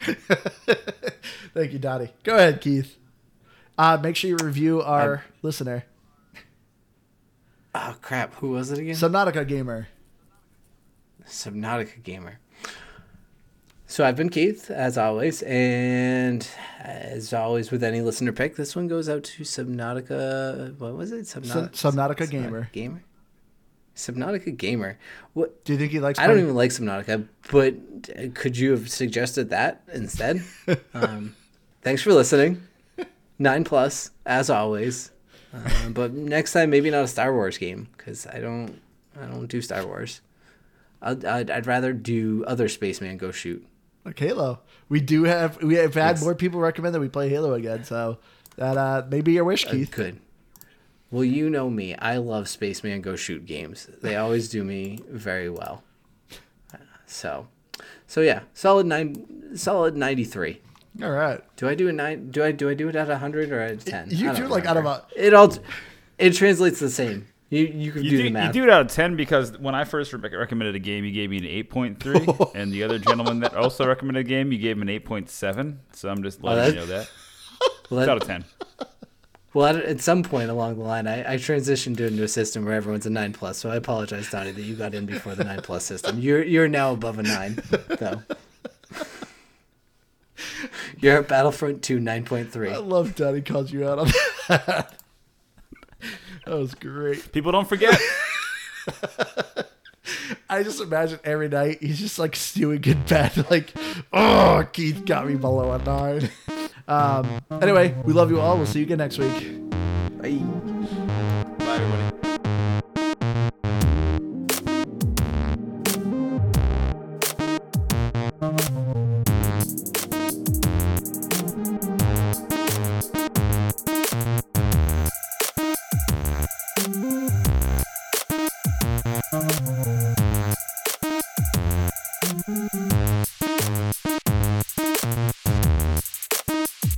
Thank you, Dottie. Go ahead, Keith. Uh, make sure you review our I, listener. Oh, crap. Who was it again? Subnautica Gamer. Subnautica Gamer. So I've been Keith, as always. And as always with any listener pick, this one goes out to Subnautica. What was it? Subnautica, Sub- Subnautica, Subnautica Gamer. Gamer. Subnautica Gamer. What do you think he likes? I playing? don't even like Subnautica, but could you have suggested that instead? um, thanks for listening. Nine plus, as always, uh, but next time maybe not a Star Wars game because I don't, I don't do Star Wars. I'd, I'd, I'd rather do other Spaceman Go Shoot. Like Halo, we do have we have had yes. more people recommend that we play Halo again, so that uh, maybe your wish, Keith. Uh, good. Well, you know me, I love Spaceman Go Shoot games. They always do me very well. So, so yeah, solid nine, solid ninety-three. All right. Do I do a nine? Do I do I do it at a hundred or at ten? You do like remember. out of a. It all, it translates the same. You you can you do, do the math. You do it out of ten because when I first re- recommended a game, you gave me an eight point three, and the other gentleman that also recommended a game, you gave him an eight point seven. So I'm just letting well, you know that. Well, it's out of ten. Well, at, at some point along the line, I, I transitioned into a system where everyone's a nine plus. So I apologize, Donnie, that you got in before the nine plus system. You're you're now above a nine, though. You're at Battlefront two nine point three. I love Daddy called you out on that. That was great. People don't forget. I just imagine every night he's just like stewing in bed, like, oh, Keith got me below a nine. Um, anyway, we love you all. We'll see you again next week. Bye.